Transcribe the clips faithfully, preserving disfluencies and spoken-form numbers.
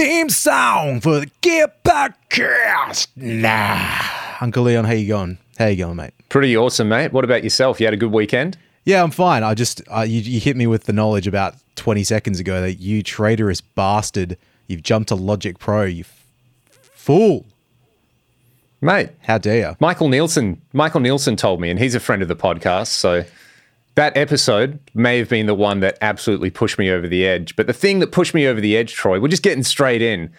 theme song for the Gear Podcast. Nah. Uncle Leon, how you going? How you going, mate? Pretty awesome, mate. What about yourself? You had a good weekend? Yeah, I'm fine. I just, uh, you, you hit me with the knowledge about twenty seconds ago that you traitorous bastard, you've jumped to Logic Pro, you f- fool. Mate. How dare you? Michael Nielsen, Michael Nielsen told me, and he's a friend of the podcast, so that episode may have been the one that absolutely pushed me over the edge. But the thing that pushed me over the edge, Troy, we're just getting straight in.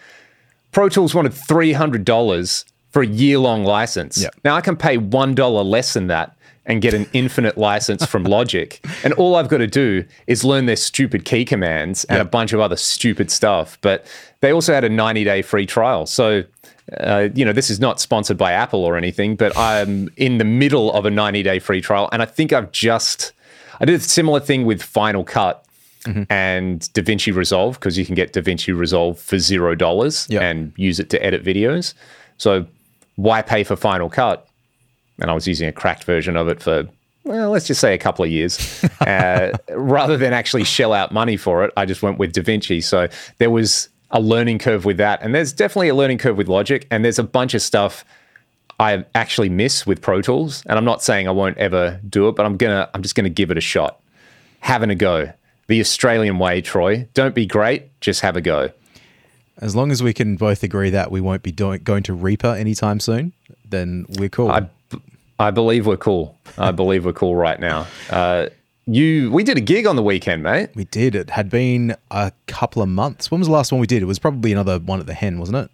Pro Tools wanted three hundred dollars for a year-long license. Yep. Now, I can pay one dollar less than that and get an infinite license from Logic. And all I've got to do is learn their stupid key commands and yep. a bunch of other stupid stuff. But they also had a ninety-day free trial. So, uh, you know, this is not sponsored by Apple or anything, but I'm in the middle of a ninety-day free trial. And I think I've just... I did a similar thing with Final Cut mm-hmm. and DaVinci Resolve, because you can get DaVinci Resolve for zero dollars yep. and use it to edit videos. So why pay for Final Cut? And I was using a cracked version of it for, well, let's just say a couple of years. uh, rather than actually shell out money for it, I just went with DaVinci. So there was a learning curve with that. And there's definitely a learning curve with Logic. And there's a bunch of stuff I actually miss with Pro Tools, and I'm not saying I won't ever do it, but I'm gonna, I'm just gonna give it a shot, having a go. The Australian way, Troy. Don't be great, just have a go. As long as we can both agree that we won't be doing, going to Reaper anytime soon, then we're cool. I, I believe we're cool. I believe we're cool right now. Uh, you, we did a gig on the weekend, mate. We did. It had been a couple of months. When was the last one we did? It was probably another one at the Hen, wasn't it?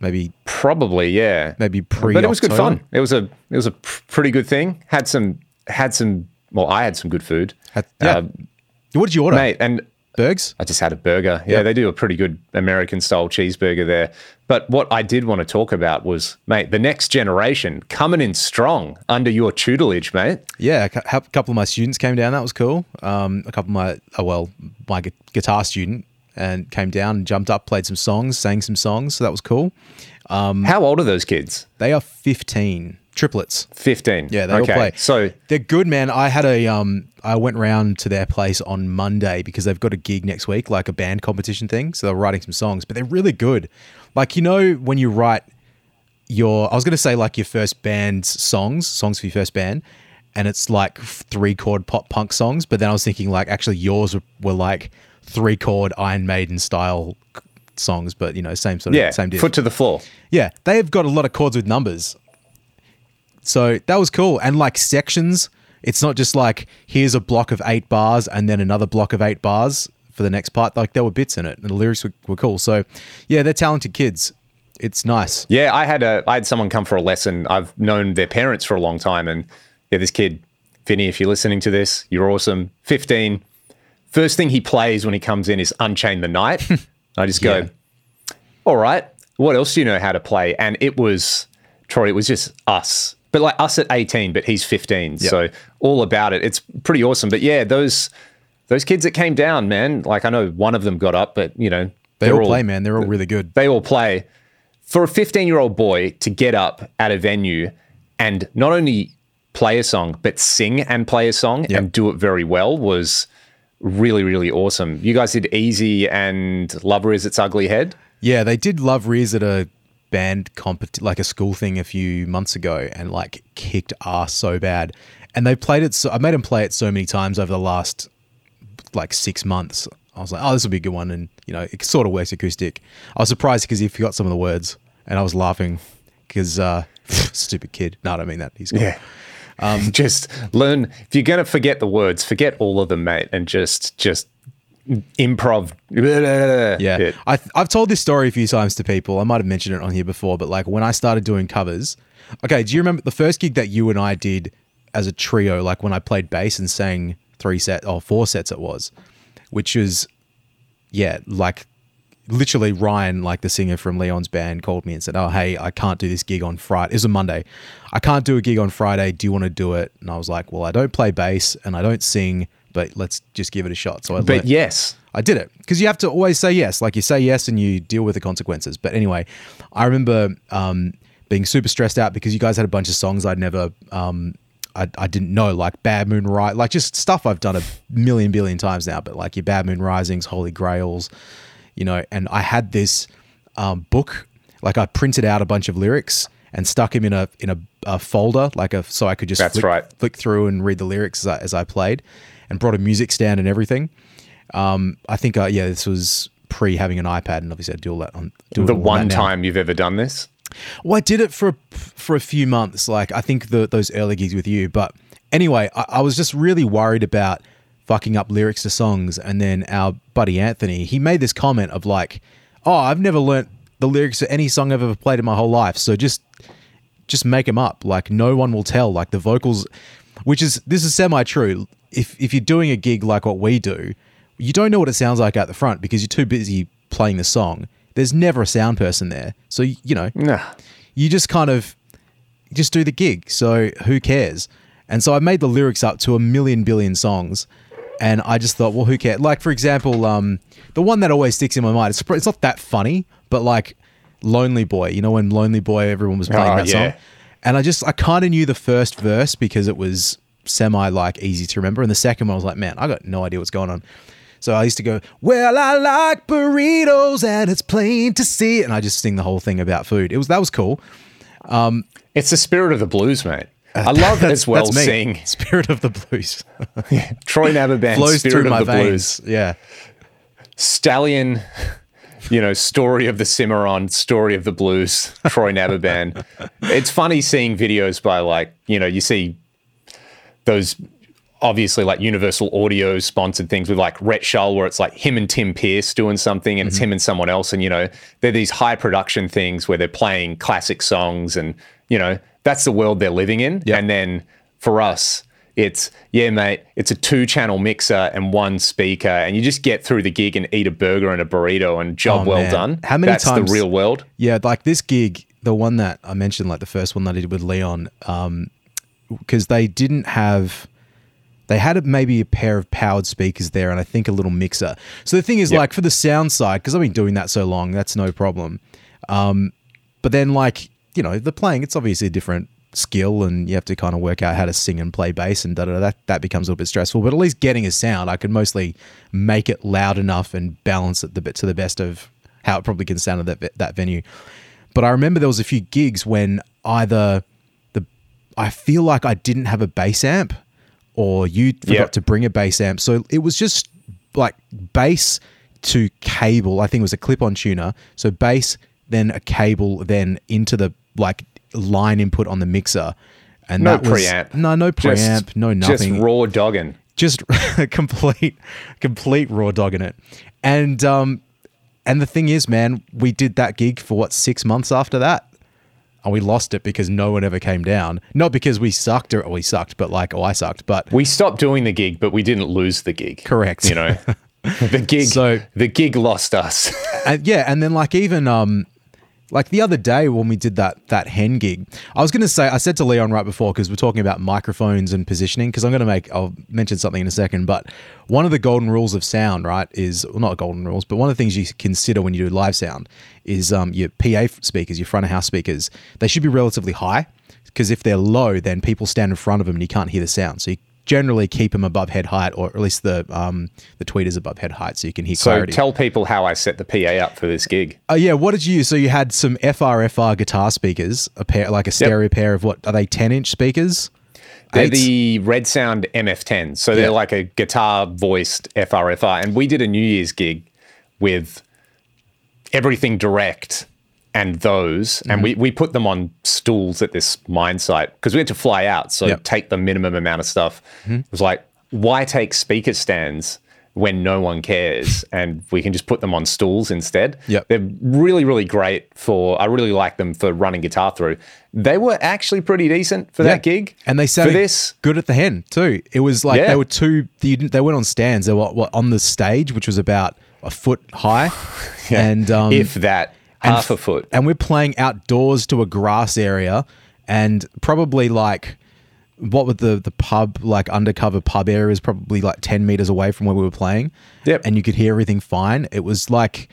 Maybe probably, yeah. Maybe pre, but it was good fun. It was a it was a pr- pretty good thing. Had some had some. Well, I had some good food. Had, yeah. Uh, what did you order, mate? And burgers. I just had a burger. Yeah, yep. They do a pretty good American style cheeseburger there. But what I did want to talk about was, mate, the next generation coming in strong under your tutelage, mate. Yeah, a couple of my students came down. That was cool. Um, a couple of my oh well, my gu- guitar student. And came down and jumped up, played some songs, sang some songs. So that was cool. Um, How old are those kids? They are fifteen. Triplets. fifteen. Yeah, they okay. all play. So they're good, man. I had a, um, I went round to their place on Monday because they've got a gig next week, like a band competition thing. So they're writing some songs, but they're really good. Like, you know, when you write your, I was going to say like your first band's songs, songs for your first band, and it's like three chord pop punk songs. But then I was thinking like, actually yours were, were like, three chord Iron Maiden style songs, but you know, same sort of yeah, same deal. Foot to the floor. Yeah. They've got a lot of chords with numbers. So that was cool. And like sections, it's not just like here's a block of eight bars and then another block of eight bars for the next part. Like there were bits in it and the lyrics were, were cool. So yeah, they're talented kids. It's nice. Yeah. I had a, I had someone come for a lesson. I've known their parents for a long time, and yeah, this kid, Vinny, if you're listening to this, you're awesome. fifteen. First thing he plays when he comes in is Unchain the Night. I just go, yeah. All right, what else do you know how to play? And it was, Troy, it was just us. But like us at eighteen, but he's fifteen. Yep. So all about it. It's pretty awesome. But yeah, those those kids that came down, man, like I know one of them got up, but you know. They all play, all, man. They're all really good. They all play. For a fifteen-year-old boy to get up at a venue and not only play a song, but sing and play a song yep. and do it very well was... really, really awesome. You guys did Easy and Love Rears Its Ugly Head? Yeah, they did Love Rears at a band compet- like a school thing a few months ago and like kicked ass so bad. And they played it, so I made them play it so many times over the last like six months. I was like, oh, this will be a good one. And you know, it sort of works acoustic. I was surprised because he forgot some of the words and I was laughing because uh, stupid kid. No, I don't mean that. He's cool. Yeah. Um, just learn, if you're going to forget the words, forget all of them, mate, and just just improv. Yeah. It. I th- I've told this story a few times to people. I might have mentioned it on here before, but like when I started doing covers, okay, do you remember the first gig that you and I did as a trio, like when I played bass and sang three sets or four sets it was, which was, yeah, like literally Ryan, like the singer from Leon's band, called me and said, oh, hey, I can't do this gig on Friday. It was a Monday. I can't do a gig on Friday. Do you want to do it? And I was like, well, I don't play bass and I don't sing, but let's just give it a shot. So I But learned. yes. I did it because you have to always say yes. Like you say yes and you deal with the consequences. But anyway, I remember um, being super stressed out because you guys had a bunch of songs I'd never, um, I, I didn't know, like Bad Moon Rise, like just stuff I've done a million, billion times now, but like your Bad Moon Risings, Holy Grails, you know, and I had this um, book, like I printed out a bunch of lyrics and stuck him in a in a, a folder, like a so I could just flick, right. flick through and read the lyrics as I, as I played, and brought a music stand and everything. Um, I think, uh, yeah, this was pre having an iPad, and obviously I do all that on do the one time you've ever done this. Well, I did it for for a few months, like I think the, those early gigs with you. But anyway, I, I was just really worried about fucking up lyrics to songs, and then our buddy Anthony, he made this comment of like, "Oh, I've never learnt the lyrics to any song I've ever played in my whole life, so just." Just make them up. Like, no one will tell. Like, the vocals, which is, this is semi-true. If if you're doing a gig like what we do, you don't know what it sounds like out the front because you're too busy playing the song. There's never a sound person there. So, you know, nah. you just kind of, just do the gig. So, who cares? And so, I made the lyrics up to a million billion songs. And I just thought, well, who cares? Like, for example, um, the one that always sticks in my mind, it's, it's not that funny, but like, Lonely Boy, you know, when Lonely Boy, everyone was playing oh, that yeah. song. And I just, I kind of knew the first verse because it was semi like easy to remember. And the second one, I was like, man, I got no idea what's going on. So I used to go, well, I like burritos and it's plain to see. And I just sing the whole thing about food. It was, that was cool. Um, it's the spirit of the blues, mate. I love it as well. That's me. Sing. Spirit of the blues. yeah. Troy Nabba Band, flows spirit through of my the veins. Blues. Yeah. Stallion. You know, story of the Cimarron, story of the blues, Troy Nabba Band. It's funny seeing videos by like, you know, you see those obviously like Universal Audio sponsored things with like Rhett Shull where it's like him and Tim Pierce doing something and mm-hmm. it's him and someone else. And, you know, they're these high production things where they're playing classic songs and, you know, that's the world they're living in. Yep. And then for us, it's, yeah, mate, it's a two-channel mixer and one speaker, and you just get through the gig and eat a burger and a burrito and job oh, well man. Done. How many That's times? That's the real world. Yeah, like this gig, the one that I mentioned, like the first one that I did with Leon, um, because they didn't have – they had maybe a pair of powered speakers there and I think a little mixer. So, the thing is, yep. like, for the sound side, because I've been doing that so long, that's no problem. Um, but then, like, you know, the playing, it's obviously different skill and you have to kind of work out how to sing and play bass and da da, da that that becomes a little bit stressful, but at least getting a sound I could mostly make it loud enough and balance it the bit to the best of how it probably can sound at that that venue. But I remember there was a few gigs when either the I feel like I didn't have a bass amp or you forgot yep. to bring a bass amp, so it was just like bass to cable. I think it was a clip-on tuner, so bass then a cable then into the like line input on the mixer, and no that was, preamp, no, no preamp, just, no nothing, just raw dogging, just complete, complete raw dogging it. And um, and the thing is, man, we did that gig for what six months after that, and we lost it because no one ever came down. Not because we sucked or we sucked, but like oh, I sucked. But we stopped doing the gig, but we didn't lose the gig. Correct. You know, the gig, so, the gig lost us. and, yeah, and then like even um. Like the other day when we did that that hen gig, I was going to say, I said to Leon right before, because we're talking about microphones and positioning, because I'm going to make, I'll mention something in a second, but one of the golden rules of sound, right, is, well, not golden rules, but one of the things you consider when you do live sound is um, your P A speakers, your front of house speakers, they should be relatively high, because if they're low, then people stand in front of them and you can't hear the sound. So you generally keep them above head height, or at least the um, the tweeters above head height, so you can hear clarity. So tell people how I set the P A up for this gig. Oh uh, yeah, what did you use? So you had some F R F R guitar speakers, a pair like a stereo yep. pair of what are they ten inch speakers? They're Eight? The Red Sound M F ten, so they're yep. like a guitar voiced F R F R. And we did a New Year's gig with everything direct and those, mm-hmm. and we, we put them on stools at this mine site because we had to fly out, so yep. take the minimum amount of stuff. Mm-hmm. It was like, why take speaker stands when no one cares and we can just put them on stools instead? Yep. They're really, really great for, I really like them for running guitar through. They were actually pretty decent for yeah. that gig. And they sounded this. good at the hen too. It was like yeah. they were two, they, they went on stands, they were, were on the stage, which was about a foot high. yeah. and um, If that. And half a foot. And we're playing outdoors to a grass area and probably like, what would the, the pub, like undercover pub area is probably like ten meters away from where we were playing. Yep. And you could hear everything fine. It was like,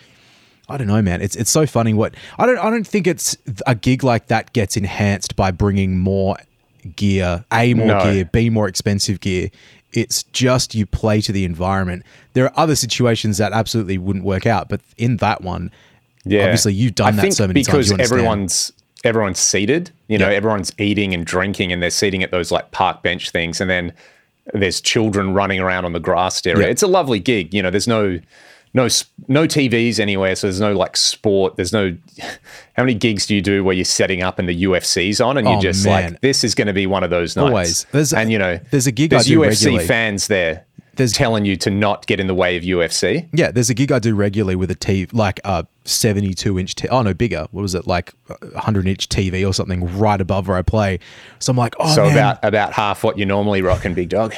I don't know, man. It's it's so funny what, I don't I don't think it's a gig like that gets enhanced by bringing more gear, A, more no. gear, B, more expensive gear. It's just you play to the environment. There are other situations that absolutely wouldn't work out, but in that one, yeah, obviously you've done I that so many times. Because everyone's everyone's seated, you know, yeah. everyone's eating and drinking, and they're seating at those like park bench things, and then there's children running around on the grassed area. Yeah. It's a lovely gig, you know. There's no no no T Vs anywhere, so there's no like sport. There's no. How many gigs do you do where you're setting up and the U F C's on, and oh, you're just man. like, this is going to be one of those nights. Always, there's and you know, there's a gig. There's I do U F C regularly. Fans there. There's telling you to not get in the way of U F C. Yeah, there's a gig I do regularly with a T V, like a seventy-two inch, t- oh no, bigger. What was it, like one hundred inch T V or something right above where I play. So I'm like, oh so man. So about, about half what you normally rock in Big Dog.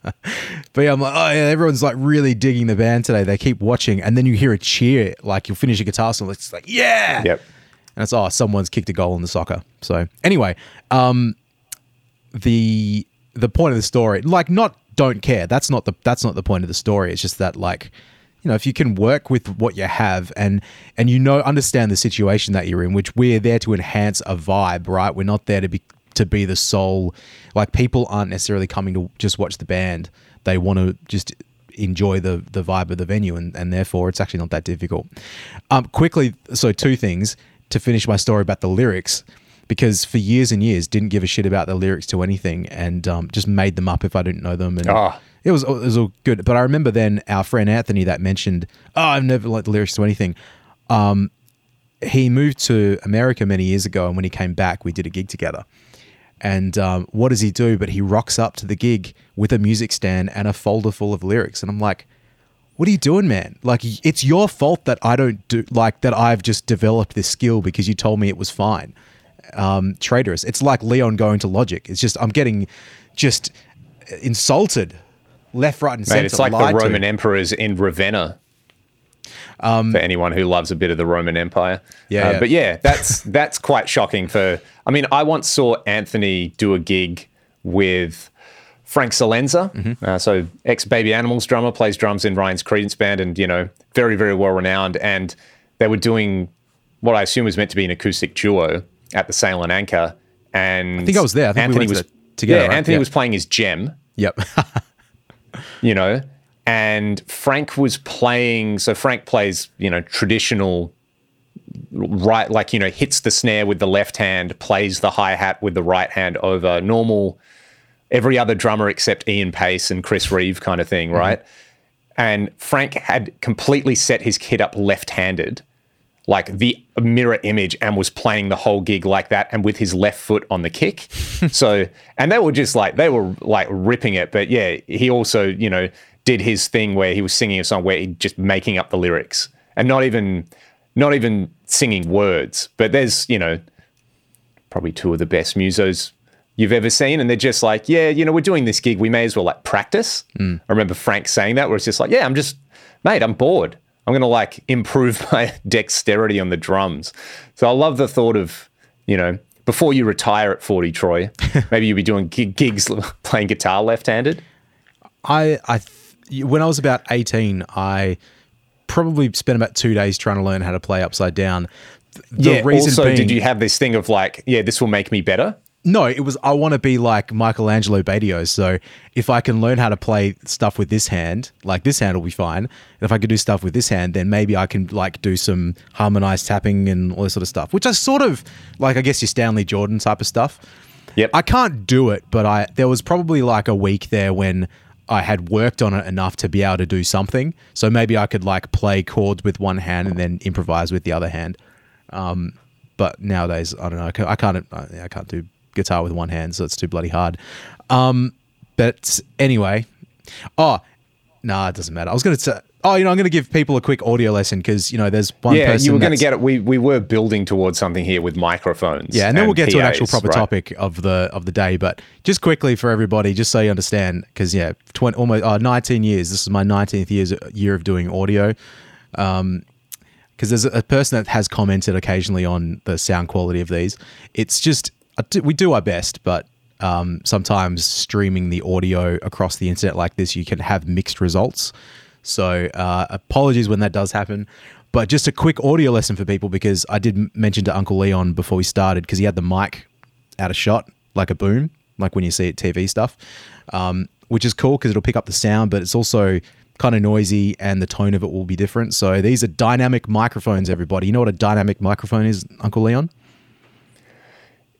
But yeah, I'm like, oh yeah, everyone's like really digging the band today. They keep watching, and then you hear a cheer, like you'll finish a guitar solo. It's like, yeah. Yep. And it's, oh, someone's kicked a goal in the soccer. So anyway, um, the the point of the story, like not, don't care. That's not the that's not the point of the story. It's just that, like, you know, if you can work with what you have and and you know understand the situation that you're in, which we're there to enhance a vibe, right? We're not there to be to be the sole, like, people aren't necessarily coming to just watch the band. They want to just enjoy the the vibe of the venue, and, and therefore it's actually not that difficult. Um quickly, so two things to finish my story about the lyrics. Because for years and years, didn't give a shit about the lyrics to anything, and um, just made them up if I didn't know them. And oh. it was it was all good. But I remember then our friend Anthony that mentioned, "Oh, I've never liked the lyrics to anything." Um, he moved to America many years ago, and when he came back, we did a gig together. And um, what does he do? But he rocks up to the gig with a music stand and a folder full of lyrics, and I'm like, what are you doing, man? Like, it's your fault that I don't do like that. I've just developed this skill because you told me it was fine. Um, traitorous. It's like Leon going to Logic. It's just, I'm getting just insulted left, right, and center. Mate, it's like the Roman to. emperors in Ravenna. Um, for anyone who loves a bit of the Roman Empire. Yeah. Uh, yeah. But yeah, that's, that's quite shocking for, I mean, I once saw Anthony do a gig with Frank Salenza. Mm-hmm. Uh, so ex-Baby Animals drummer, plays drums in Ryan's Credence band, and, you know, very, very well renowned. And they were doing what I assume was meant to be an acoustic duo at the Sail and Anchor, and I think I was there. I think Anthony we went was to together. Yeah, right? Anthony yeah. was playing his gem. Yep. You know, and Frank was playing. So Frank plays, you know, traditional, right? Like, you know, hits the snare with the left hand, plays the hi hat with the right hand over normal. Every other drummer except Ian Pace and Chris Reeve, kind of thing, right? Mm-hmm. And Frank had completely set his kit up left-handed, like the mirror image, and was playing the whole gig like that and with his left foot on the kick. So, and they were just like, they were like ripping it. But yeah, he also, you know, did his thing where he was singing a song where he just making up the lyrics and not even, not even singing words. But there's, you know, probably two of the best musos you've ever seen. And they're just like, yeah, you know, we're doing this gig. We may as well like practice. Mm. I remember Frank saying that, where it's just like, yeah, I'm just, mate, I'm bored. I'm going to like improve my dexterity on the drums. So I love the thought of, you know, before you retire at forty, Troy, maybe you'll be doing gig- gigs playing guitar left-handed. I, I, th- when I was about eighteen, I probably spent about two days trying to learn how to play upside down. The yeah. Reason also, being, did you have this thing of like, yeah, this will make me better? No, it was, I want to be like Michelangelo Badio. So if I can learn how to play stuff with this hand, like this hand will be fine. And if I can do stuff with this hand, then maybe I can like do some harmonized tapping and all this sort of stuff, which I sort of like, I guess your Stanley Jordan type of stuff. Yep. I can't do it, but I, there was probably like a week there when I had worked on it enough to be able to do something. So maybe I could like play chords with one hand and then improvise with the other hand. Um, but nowadays, I don't know. I can't, I can't, I can't do guitar with one hand, so it's too bloody hard. Um, but anyway, oh, nah, it doesn't matter. I was going to say, oh, you know, I'm going to give people a quick audio lesson because, you know, there's one yeah, person. Yeah, you were going to get it. We we were building towards something here with microphones. Yeah, and then and we'll get P As, to an actual proper right? topic of the of the day. But just quickly for everybody, just so you understand, because yeah, twenty, almost oh, nineteen years. This is my nineteenth years, year of doing audio. Um, because there's a person that has commented occasionally on the sound quality of these. It's just. We do our best, but um, sometimes streaming the audio across the internet like this, you can have mixed results. So uh, apologies when that does happen. But just a quick audio lesson for people, because I did mention to Uncle Leon before we started, because he had the mic out of shot, like a boom, like when you see it T V stuff. Um, which is cool because it'll pick up the sound, but it's also kind of noisy and the tone of it will be different. So these are dynamic microphones, everybody. You know what a dynamic microphone is, Uncle Leon?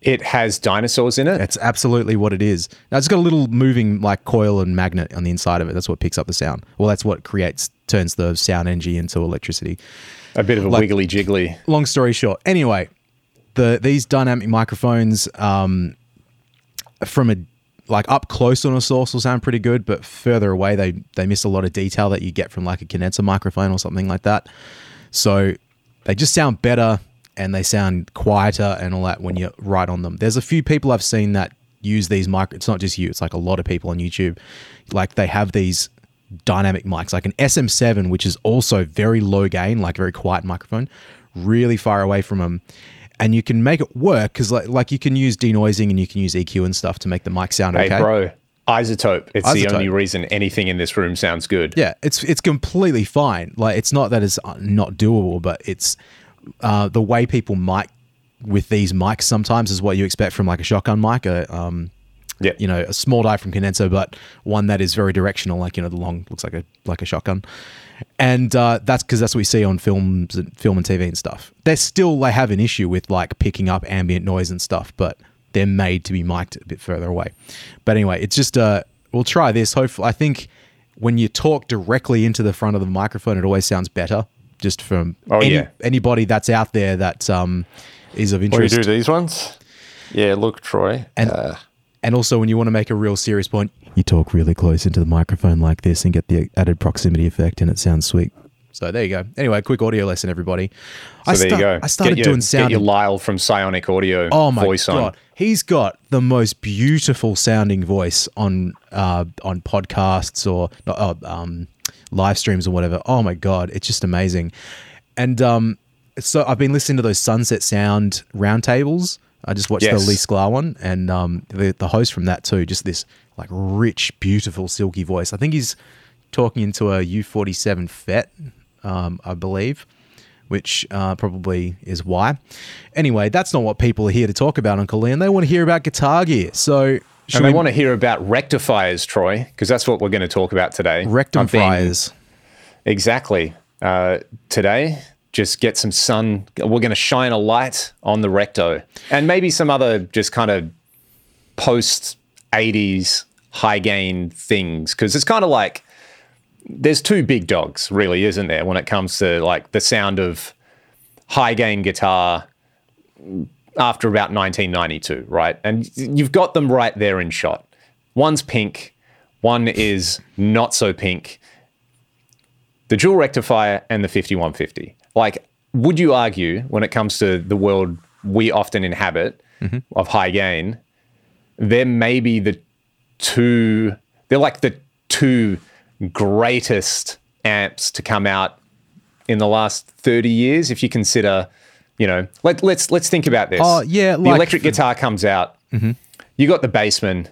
It has dinosaurs in it. That's absolutely what it is. Now, it's got a little moving like coil and magnet on the inside of it. That's what picks up the sound. Well, that's what creates, turns the sound energy into electricity. A bit of a like, wiggly jiggly. Long story short. Anyway, the these dynamic microphones um, from a like up close on a source will sound pretty good, but further away they they miss a lot of detail that you get from like a condenser microphone or something like that. So they just sound better and they sound quieter and all that when you're right on them. There's a few people I've seen that use these mic. It's not just you. It's like a lot of people on YouTube. Like they have these dynamic mics, like an S M seven, which is also very low gain, like very quiet microphone, really far away from them. And you can make it work because, like, like, you can use denoising and you can use E Q and stuff to make the mic sound okay. Hey, bro, iZotope. It's iZotope. The only reason anything in this room sounds good. Yeah, it's it's completely fine. Like, it's not that it's not doable, but it's uh, the way people mic with these mics sometimes is what you expect from like a shotgun mic, a um, yeah, you know, a small diaphragm condenser, but one that is very directional. Like, you know, the long looks like a like a shotgun. And uh, that's because that's what we see on films, and film and T V and stuff. They're still, they have an issue with like picking up ambient noise and stuff, but they're made to be mic'd a bit further away. But anyway, it's just, uh, we'll try this. Hopefully, I think when you talk directly into the front of the microphone, it always sounds better. Just from oh, any, yeah. anybody that's out there that um, is of interest. Well, you do these ones? Yeah, look, Troy. And, uh, and also when you want to make a real serious point, you talk really close into the microphone like this and get the added proximity effect and it sounds sweet. So there you go. Anyway, quick audio lesson, everybody. So I there sta- you go. I started your, doing sound. Get your Lyle from Psionic Audio oh my voice God. On. He's got the most beautiful sounding voice on uh, on podcasts or uh, um, live streams or whatever. Oh my God. It's just amazing. And um, so I've been listening to those Sunset Sound roundtables. I just watched yes. the Lee Sklar one and um, the, the host from that too, just this like rich, beautiful, silky voice. I think he's talking into a U forty-seven Fett, um, I believe, which uh, probably is why. Anyway, that's not what people are here to talk about, Uncle Leon. They want to hear about guitar gear. So and they we... want to hear about rectifiers, Troy, because that's what we're going to talk about today. Rectifiers. Being... Exactly. Uh, today... Just get some sun. We're going to shine a light on the recto and maybe some other just kind of post-eighties high-gain things because it's kind of like there's two big dogs really, isn't there, when it comes to like the sound of high-gain guitar after about nineteen ninety-two, right? And you've got them right there in shot. One's pink. One is not so pink. The Dual Rectifier and the fifty-one fifty. Like, would you argue when it comes to the world we often inhabit mm-hmm. of high gain, they're maybe the two, they're like the two greatest amps to come out in the last thirty years if you consider, you know, let, let's let's think about this. Oh, uh, yeah. The like electric for- guitar comes out. Mm-hmm. You got the Bassman.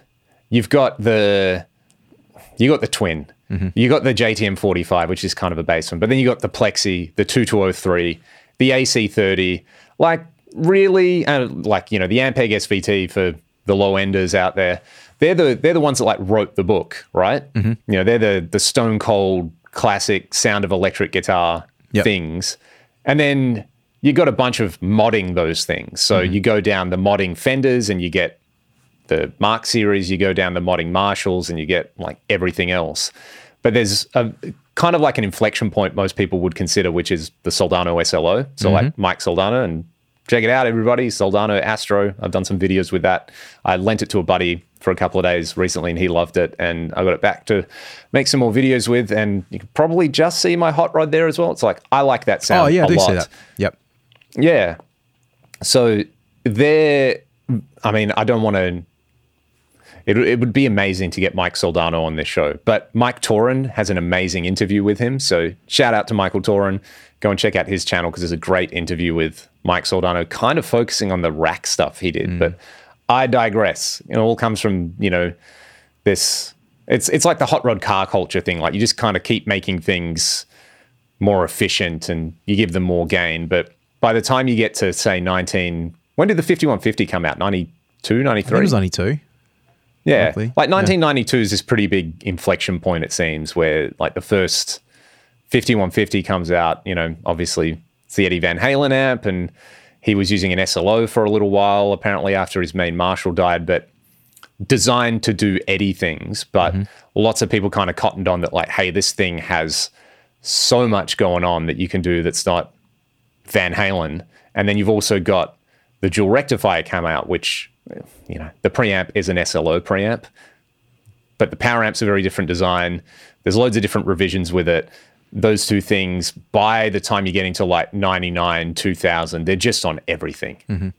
You've got the, you got the Twin. Mm-hmm. You got the J T M forty-five, which is kind of a basement, but then you got the Plexi, the twenty-two oh three, the A C thirty, like really, uh, like, you know, the Ampeg S V T for the low enders out there. They're the they're the ones that like wrote the book, right? Mm-hmm. You know, they're the the stone cold classic sound of electric guitar yep. things. And then you got a bunch of modding those things. So mm-hmm. you go down the modding Fenders and you get the Mark series, you go down the modding Marshalls and you get like everything else. But there's a kind of like an inflection point most people would consider, which is the Soldano S L O. So mm-hmm. like Mike Soldano, and check it out, everybody, Soldano Astro. I've done some videos with that. I lent it to a buddy for a couple of days recently and he loved it. And I got it back to make some more videos with, and you can probably just see my hot rod there as well. It's like, I like that sound a lot. Oh yeah, I do lot. see that. Yep. Yeah. So there, I mean, I don't want to, It, it would be amazing to get Mike Soldano on this show. But Mike Torin has an amazing interview with him. So shout out to Michael Torin. Go and check out his channel because there's a great interview with Mike Soldano, kind of focusing on the rack stuff he did. Mm. But I digress. It all comes from, you know, this... It's it's like the hot rod car culture thing. Like, you just kind of keep making things more efficient and you give them more gain. But by the time you get to, say, nineteen... When did the fifty-one fifty come out? ninety-two, ninety-three? I think it was ninety-two. Yeah, likely. Like nineteen ninety-two yeah. is this pretty big inflection point, it seems, where like the first fifty-one fifty comes out. You know, obviously it's the Eddie Van Halen amp, and he was using an S L O for a little while, apparently after his main Marshall died, but designed to do Eddie things. But mm-hmm. lots of people kind of cottoned on that, like, hey, this thing has so much going on that you can do that's not Van Halen. And then you've also got the Dual Rectifier come out, which, you know, the preamp is an S L O preamp, but the power amp's a very different design. There's loads of different revisions with it. Those two things, by the time you're getting to like ninety-nine, two thousand, they're just on everything. Mm-hmm.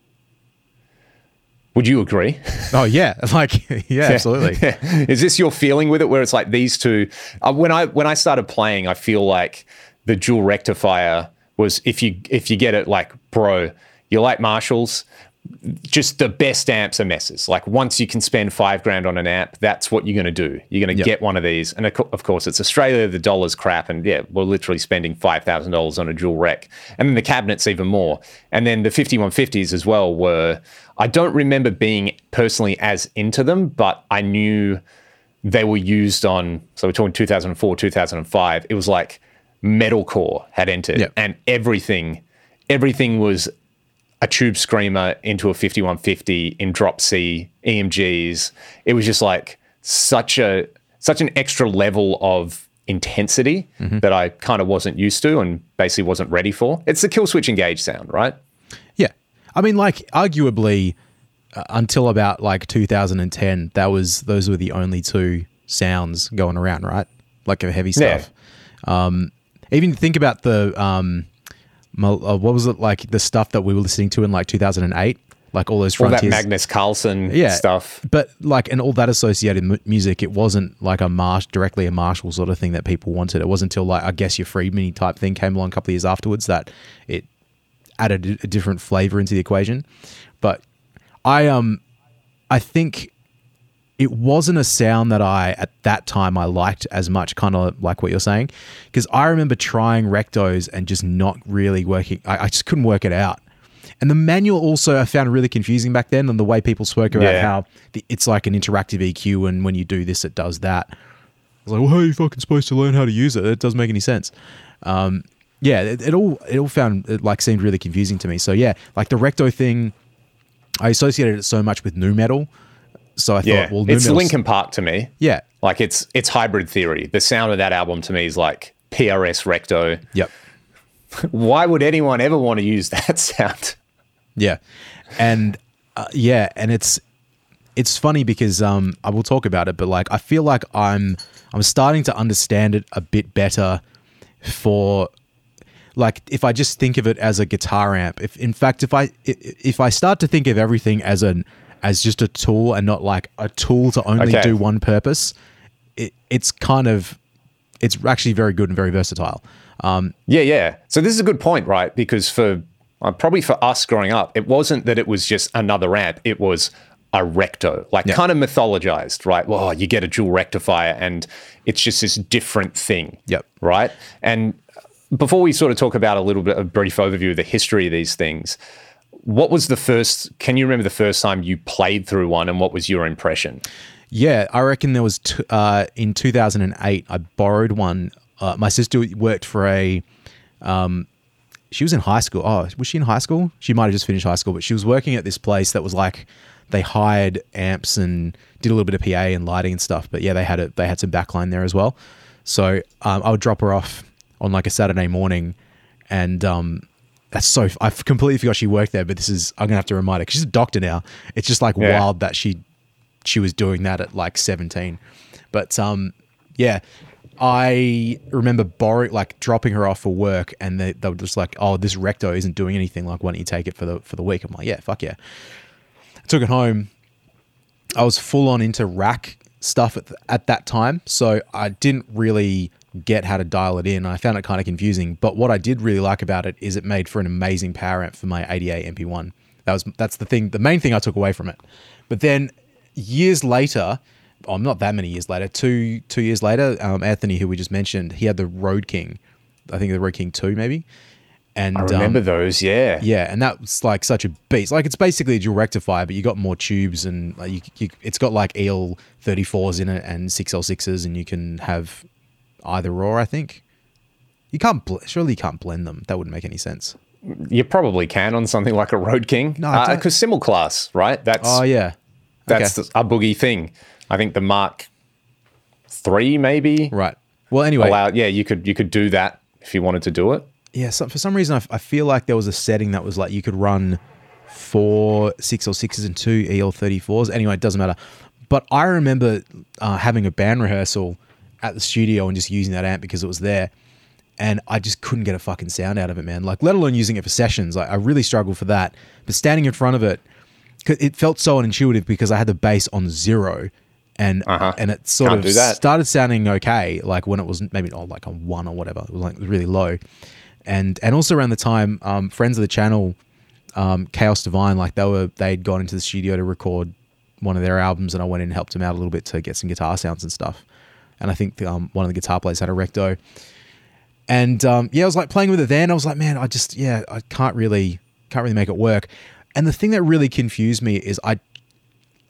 Would you agree? Oh, yeah. Like, yeah, yeah. absolutely. Yeah. Is this your feeling with it, where it's like these two? Uh, when I when I started playing, I feel like the Dual Rectifier was, if you if you get it, like, bro, you like Marshalls, just the best amps are messes. Like, once you can spend five grand on an amp, that's what you're going to do. You're going to yep. get one of these. And of course, it's Australia, the dollar's crap. And yeah, we're literally spending five thousand dollars on a dual rec. And then the cabinet's even more. And then the fifty-one fifties as well were, I don't remember being personally as into them, but I knew they were used on, so we're talking two thousand four, two thousand five. It was like metalcore had entered yep. and everything, everything was a tube screamer into a fifty-one fifty in drop C, E M Gs. It was just like such a such an extra level of intensity mm-hmm. that I kind of wasn't used to and basically wasn't ready for. It's the kill switch engage sound, right? Yeah. I mean, like, arguably uh, until about like two thousand ten, that was those were the only two sounds going around, right? Like heavy stuff. Yeah. Um, even think about the... Um, what was it, like the stuff that we were listening to in like two thousand eight, like all those frontiers, all that Magnus Carlsen yeah, stuff, but like, and all that associated mu- music, it wasn't like a marsh directly a Marshall sort of thing that people wanted. It wasn't until like I guess your Freedmini type thing came along a couple of years afterwards that it added a different flavor into the equation. But I um I think it wasn't a sound that I, at that time, I liked as much, kind of like what you're saying, because I remember trying Rectos and just not really working. I, I just couldn't work it out. And the manual also I found really confusing back then, and the way people spoke about yeah. how the, it's like an interactive E Q, and when you do this, it does that. I was like, well, how are you fucking supposed to learn how to use it? It doesn't make any sense. Um, yeah, it, it all it all found, it like seemed really confusing to me. So yeah, like the Recto thing, I associated it so much with nu metal. So I thought, yeah. well, it's Linkin Park to me. Yeah, like it's it's hybrid theory. The sound of that album to me is like P R S Recto. Yep. Why would anyone ever want to use that sound? Yeah, and uh, yeah, and it's it's funny because um, I will talk about it, but like I feel like I'm I'm starting to understand it a bit better for. Like if I just think of it as a guitar amp, if in fact if I if I start to think of everything as an as just a tool and not like a tool to only okay. do one purpose, it, it's kind of it's actually very good and very versatile. Um, yeah, yeah. So this is a good point, right? Because for uh, probably for us growing up, it wasn't that it was just another amp; it was a recto, like yeah. kind of mythologized, right? Well, you get a dual rectifier, and it's just this different thing. Yep. Right, and before we sort of talk about a little bit of brief overview of the history of these things, what was the first, can you remember the first time you played through one and what was your impression? Yeah, I reckon there was, t- uh, in two thousand eight, I borrowed one. Uh, my sister worked for a, um, she was in high school. Oh, was she in high school? She might have just finished high school, but she was working at this place that was like, they hired amps and did a little bit of P A and lighting and stuff. But yeah, they had a, they had some backline there as well. So um, I would drop her off on like a Saturday morning, and um, that's so, I completely forgot she worked there, but this is, I'm going to have to remind her, because she's a doctor now. It's just like yeah. wild that she she was doing that at like seventeen. But um, yeah, I remember borrowing, like dropping her off for work, and they, they were just like, oh, this recto isn't doing anything. Like, why don't you take it for the for the week? I'm like, yeah, fuck yeah. I took it home. I was full on into rack stuff at, the, at that time. So I didn't really get how to dial it in. I found it kind of confusing, but what I did really like about it is it made for an amazing power amp for my A D A M P one. That was that's the thing, the main thing I took away from it. But then years later, oh, I'm not that many years later, two two years later, um, Anthony, who we just mentioned, he had the Road King, I think the Road King two maybe, And I remember um, those, yeah. Yeah, and that was like such a beast. Like, it's basically a dual rectifier, but you got more tubes, and like you, you, it's got like E L thirty-fours in it and six L sixes, and you can have either or, I think. You can't, bl- surely you can't blend them. That wouldn't make any sense. You probably can on something like a Road King. No, because uh, Symbol Class, right? That's oh yeah, that's okay. the, a boogie thing. I think the Mark three, maybe. Right. Well, anyway, allowed, yeah, you could you could do that if you wanted to do it. Yeah. So for some reason, I, f- I feel like there was a setting that was like you could run four six L sixes and two E L thirty-fours. Anyway, it doesn't matter. But I remember uh, having a band rehearsal at the studio and just using that amp because it was there. And I just couldn't get a fucking sound out of it, man. Like, let alone using it for sessions. Like, I really struggled for that. But standing in front of it, it felt so unintuitive because I had the bass on zero, and uh-huh. and it sort Can't of started sounding okay. Like when it was maybe oh, like on one or whatever. It was like really low, and and also around the time, um, friends of the channel, um, Chaos Divine, like they were they'd gone into the studio to record one of their albums, and I went in and helped them out a little bit to get some guitar sounds and stuff. And I think um, one of the guitar players had a Recto. And um, yeah, I was like playing with it then. I was like, man, I just, yeah, I can't really, can't really make it work. And the thing that really confused me is I,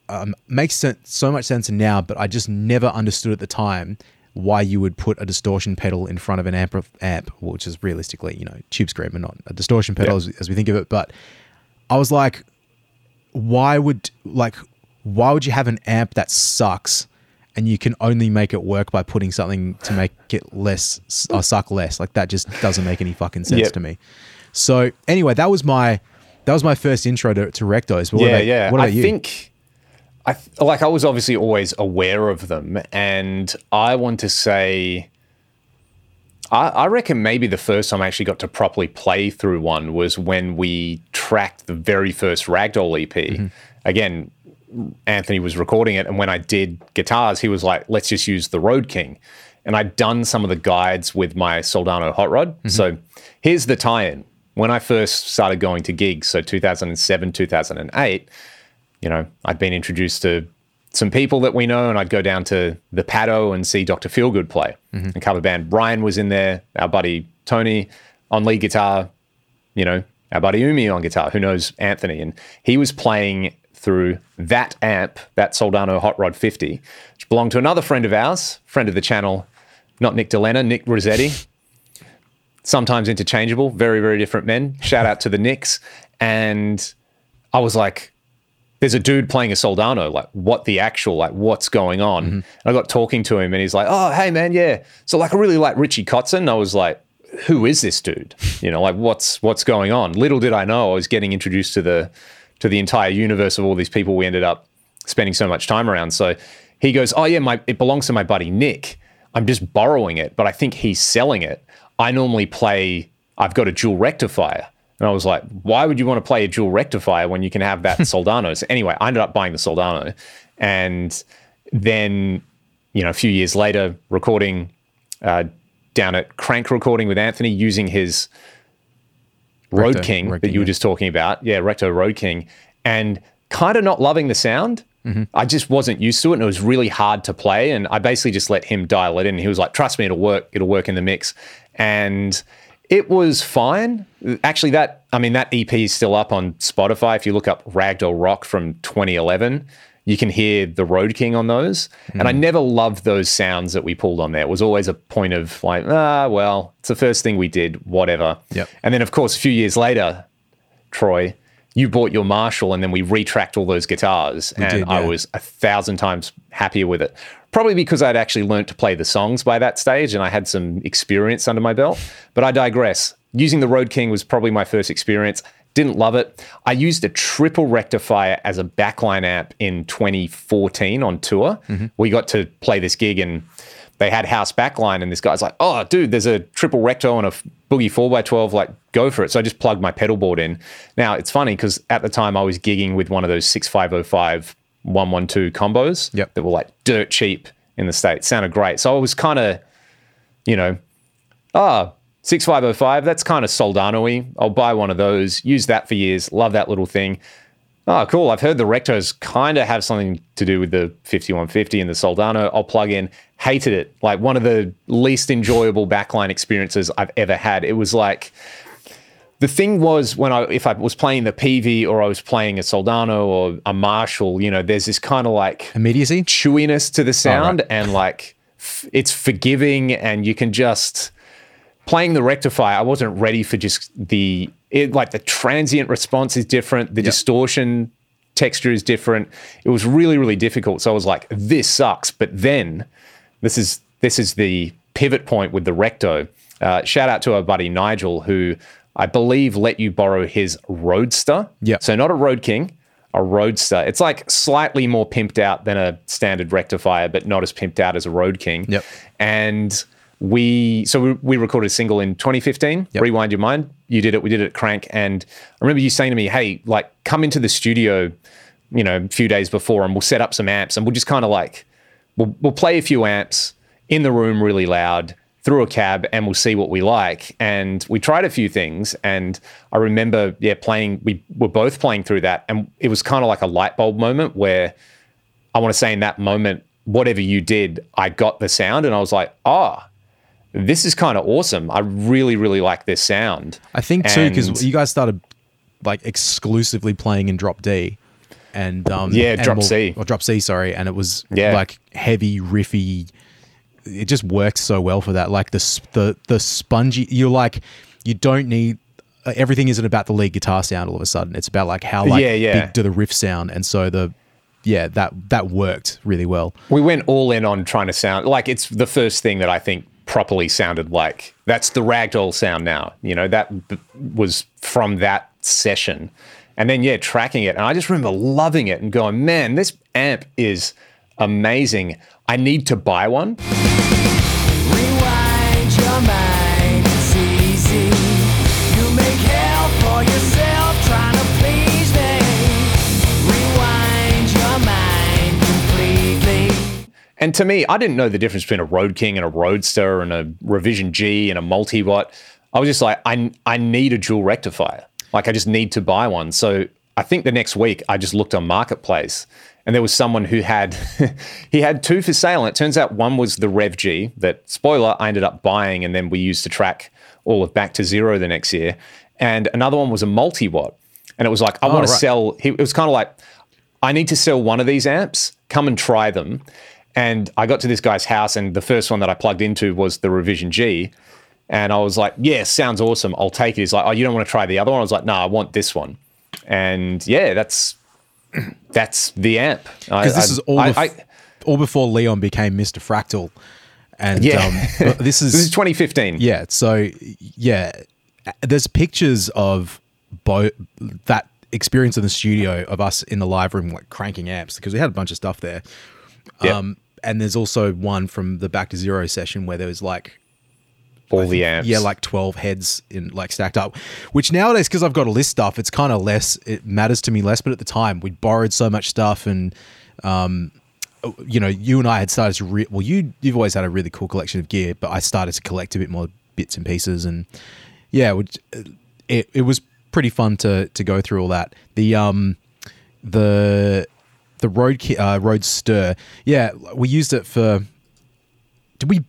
um, makes sense, so much sense now, but I just never understood at the time why you would put a distortion pedal in front of an amp, amp which is realistically, you know, tube screamer, and not a distortion pedal yeah. as, as we think of it. But I was like, why would, like, why would you have an amp that sucks? And you can only make it work by putting something to make it less or suck less. Like, that just doesn't make any fucking sense yep. to me. So anyway, that was my that was my first intro to, to Rectos. But what yeah, about, yeah. What about I you? think I th- like I was obviously always aware of them, and I want to say I, I reckon maybe the first time I actually got to properly play through one was when we tracked the very first Ragdoll E P. Mm-hmm. Again, Anthony was recording it, and when I did guitars, he was like, let's just use the Road King. And I'd done some of the guides with my Soldano Hot Rod. Mm-hmm. So here's the tie-in. When I first started going to gigs, so two thousand seven, two thousand eight, you know, I'd been introduced to some people that we know, and I'd go down to the Paddo and see Doctor Feelgood play. Mm-hmm. And cover band Brian was in there, our buddy Tony on lead guitar, you know, our buddy Umi on guitar, who knows Anthony. And he was playing through that amp, that Soldano Hot Rod fifty, which belonged to another friend of ours, friend of the channel, not Nick Delena, Nick Rossetti, sometimes interchangeable, very, very different men. Shout out to the Knicks. And I was like, there's a dude playing a Soldano, like what the actual, like what's going on? Mm-hmm. And I got talking to him, and he's like, oh, hey man, yeah. So like I really like Richie Kotzen. I was like, who is this dude? You know, like what's what's going on? Little did I know I was getting introduced to the to the entire universe of all these people we ended up spending so much time around. So he goes, oh yeah, my it belongs to my buddy Nick. I'm just borrowing it, but I think he's selling it. I normally play, I've got a dual rectifier. And I was like, why would you want to play a dual rectifier when you can have that Soldano? So anyway, I ended up buying the Soldano. And then, you know, a few years later, recording uh, down at Crank Recording with Anthony using his Road Recto, King Recto, that you were yeah. just talking about. Yeah, Recto Road King. And kind of not loving the sound. Mm-hmm. I just wasn't used to it, and it was really hard to play. And I basically just let him dial it in. He was like, trust me, it'll work. It'll work in the mix. And it was fine. Actually, that, I mean, that E P is still up on Spotify. If you look up Ragdoll Rock from twenty eleven, you can hear the Road King on those. Mm. And I never loved those sounds that we pulled on there. It was always a point of like, ah, well, it's the first thing we did, whatever. Yep. And then, of course, a few years later, Troy, you bought your Marshall, and then we retracked all those guitars. We and did, yeah. I was a thousand times happier with it. Probably because I'd actually learned to play the songs by that stage, and I had some experience under my belt. But I digress. Using the Road King was probably my first experience. Didn't love it. I used a triple rectifier as a backline amp in twenty fourteen on tour. Mm-hmm. We got to play this gig, and they had house backline, and this guy's like, oh, dude, there's a triple recto on a boogie four by twelve, like, go for it. So I just plugged my pedal board in. Now, it's funny because at the time I was gigging with one of those six five oh five one one two combos yep. that were like dirt cheap in the States. Sounded great. So I was kind of, you know, ah, oh, six five oh five, that's kind of Soldano-y. I'll buy one of those, use that for years, love that little thing. Oh, cool. I've heard the Rectos kind of have something to do with the fifty-one fifty and the Soldano. I'll plug in. Hated it. Like one of the least enjoyable backline experiences I've ever had. It was like the thing was, when I, if I was playing the P V or I was playing a Soldano or a Marshall, you know, there's this kind of like immediacy, chewiness to the sound, oh, right. and like f- it's forgiving, and you can just playing the Rectifier. I wasn't ready for just the it, like the transient response is different, the yep. distortion texture is different. It was really, really difficult. So I was like, this sucks. But then this is this is the pivot point with the Recto. Uh, shout out to our buddy Nigel, who I believe let you borrow his Roadster. Yeah. So not a Road King, a Roadster. It's like slightly more pimped out than a standard Rectifier, but not as pimped out as a Road King. Yep. And we, so we, we recorded a single in twenty fifteen, yep. Rewind Your Mind. You did it, we did it at Crank. And I remember you saying to me, hey, like come into the studio, you know, a few days before and we'll set up some amps and we'll just kind of like, we'll, we'll play a few amps in the room really loud, through a cab, and we'll see what we like. And we tried a few things, and I remember, yeah, playing, we were both playing through that, and it was kind of like a light bulb moment where I want to say in that moment, whatever you did, I got the sound, and I was like, ah, oh, this is kind of awesome. I really, really like this sound. I think too, because you guys started like exclusively playing in Drop D. and um, Yeah, and Drop more, C. Or Drop C, sorry. And it was yeah. like heavy, riffy, it just works so well for that. Like the the the spongy, you're like, you don't need, everything isn't about the lead guitar sound all of a sudden. It's about like how like yeah, yeah. big do the riff sound. And so the, yeah, that that worked really well. We went all in on trying to sound, like it's the first thing that I think properly sounded like, that's the Ragdoll sound now. You know, that b- was from that session. And then, yeah, tracking it. And I just remember loving it and going, man, this amp is amazing. I need to buy one. Rewind your mind, it's easy. You make hell for yourself trying to please me. Rewind your mind completely. And to me, I didn't know the difference between a Road King and a Roadster and a Revision G and a Multi-Watt. I was just like, I, I need a dual rectifier. Like, I just need to buy one. So I think the next week I just looked on Marketplace, and there was someone who had, he had two for sale. And it turns out one was the Rev G that, spoiler, I ended up buying. And then we used to track all of Back to Zero the next year. And another one was a Multi-Watt. And it was like, I oh, want right. to sell, he, it was kind of like, I need to sell one of these amps, come and try them. And I got to this guy's house, and the first one that I plugged into was the Revision G. And I was like, yeah, sounds awesome. I'll take it. He's like, oh, you don't want to try the other one? I was like, no, nah, I want this one. And yeah, that's, that's the amp. Because this I, is all, I, bef- I, all before Leon became Mister Fractal, and yeah. um, this is this is twenty fifteen. Yeah, so yeah, there's pictures of both that experience in the studio of us in the live room like cranking amps, because we had a bunch of stuff there. Yep. Um, and there's also one from the Back to Zero session where there was like all like, the amps, yeah, like twelve heads in like stacked up, which nowadays, because I've got all this stuff, it's kind of less, it matters to me less, but at the time we'd borrowed so much stuff, and um you know, you and I had started to re- well you you've always had a really cool collection of gear, but I started to collect a bit more bits and pieces, and yeah, which it, it was pretty fun to to go through all that. The um the the road ki- uh, Roadster, yeah, we used it for, did we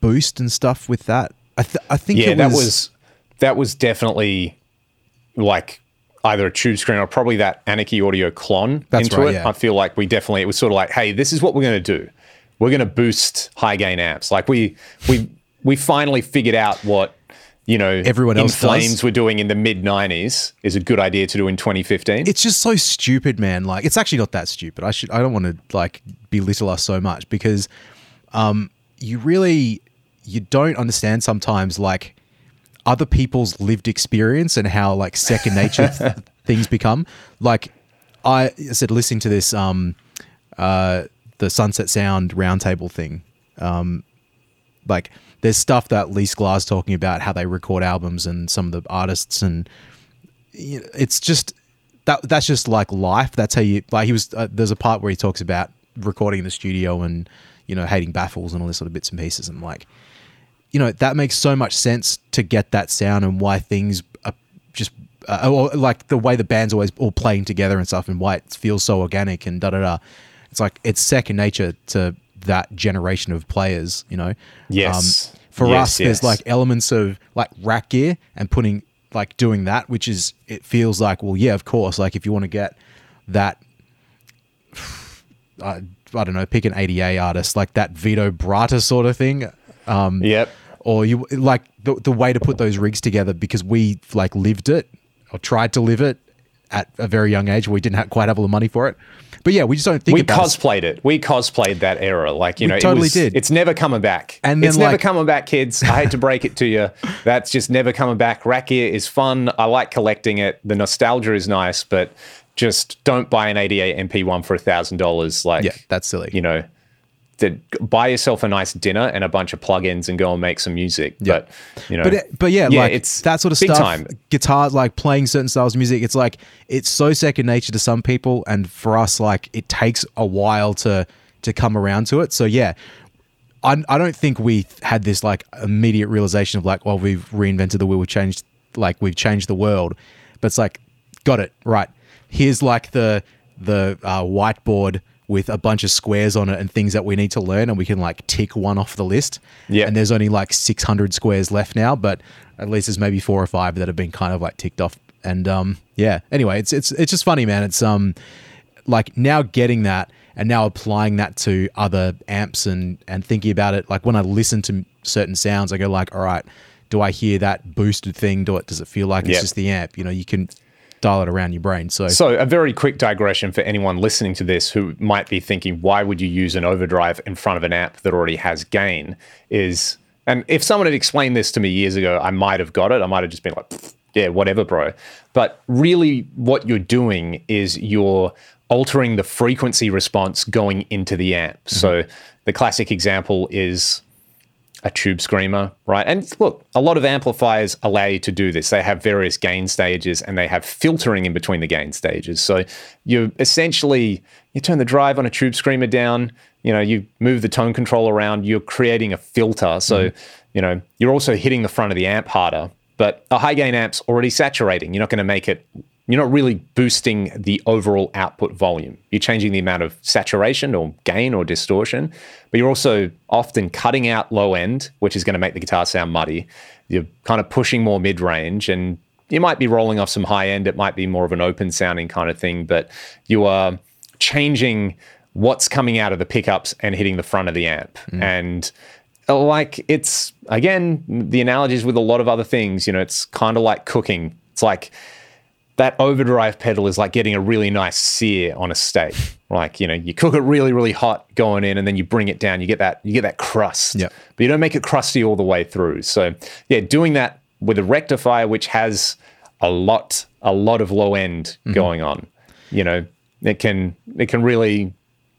boost and stuff with that? I, th- I think yeah, it was- that was that was definitely like either a tube screen or probably that Anarchy Audio clone That's into right, it. Yeah. I feel like we definitely, it was sort of like, hey, this is what we're going to do. We're going to boost high gain amps. Like we we we finally figured out what, you know, everyone else Inflames were doing in the mid nineties is a good idea to do in twenty fifteen. It's just so stupid, man. Like, it's actually not that stupid. I should I don't want to like belittle us so much, because um you really. You don't understand sometimes like other people's lived experience and how like second nature th- things become. Like I said, listening to this, um, uh, the Sunset Sound roundtable thing, um, like there's stuff that Lee Sklar's talking about how they record albums and some of the artists, and you know, it's just that that's just like life. That's how you like. He was uh, there's a part where he talks about recording in the studio and you know hating baffles and all this sort of bits and pieces, and like. You know, that makes so much sense to get that sound and why things are just uh, or like the way the band's always all playing together and stuff, and why it feels so organic and da da da. It's like it's second nature to that generation of players, you know. Yes. Um, for yes, us, yes. There's like elements of like rack gear and putting like doing that, which is, it feels like, well, yeah, of course. Like if you want to get that, I, I don't know, pick an A D A artist, like that Vito Bratta sort of thing. Um, yep. Or you like the, the way to put those rigs together, because we like lived it or tried to live it at a very young age where we didn't have, quite have all the money for it. But yeah, we just don't think we about cosplayed it. it. We cosplayed that era, like you we know, totally it was, did. It's never coming back. And then, it's like, never coming back, kids. I hate to break it to you, that's just never coming back. Rack Ear is fun. I like collecting it. The nostalgia is nice, but just don't buy an A D A M P one for a thousand dollars. Like, yeah, that's silly. You know, to buy yourself a nice dinner and a bunch of plugins and go and make some music. Yeah. But you know, but, but yeah, yeah, like it's that sort of stuff. Time. Guitar, like playing certain styles of music, it's like it's so second nature to some people, and for us, like it takes a while to to come around to it. So yeah, I, I don't think we had this like immediate realization of like, well, we've reinvented the wheel, we've changed, like we've changed the world. But it's like, got it right. Here's like the the uh, whiteboard with a bunch of squares on it and things that we need to learn, and we can like tick one off the list. Yeah. And there's only like six hundred squares left now, but at least there's maybe four or five that have been kind of like ticked off. And um, yeah, anyway, it's it's it's just funny, man. It's um like now getting that and now applying that to other amps and and thinking about it. Like when I listen to certain sounds, I go like, all right, do I hear that boosted thing? Do it? Does it feel like it's yep. just the amp? You know, you can dial it around your brain. So so a very quick digression for anyone listening to this who might be thinking, why would you use an overdrive in front of an amp that already has gain? Is, and if someone had explained this to me years ago, I might have got it. I might have just been like, yeah, whatever, bro. But really what you're doing is you're altering the frequency response going into the amp. Mm-hmm. So the classic example is a tube screamer, right? And look, a lot of amplifiers allow you to do this. They have various gain stages and they have filtering in between the gain stages. So you essentially, you turn the drive on a tube screamer down, you know, you move the tone control around, you're creating a filter. So, mm. you know, you're also hitting the front of the amp harder, but a high gain amp's already saturating. You're not going to make it, you're not really boosting the overall output volume. You're changing the amount of saturation or gain or distortion, but you're also often cutting out low end, which is going to make the guitar sound muddy. You're kind of pushing more mid-range, and you might be rolling off some high end. It might be more of an open sounding kind of thing, but you are changing what's coming out of the pickups and hitting the front of the amp. Mm. And like it's, again, the analogies with a lot of other things, you know, it's kind of like cooking. It's like, that overdrive pedal is like getting a really nice sear on a steak. Like, you know, you cook it really, really hot going in, and then you bring it down, you get that, you get that crust. Yep. But you don't make it crusty all the way through. So yeah, doing that with a rectifier, which has a lot, a lot of low end mm-hmm. going on, you know, it can, it can really,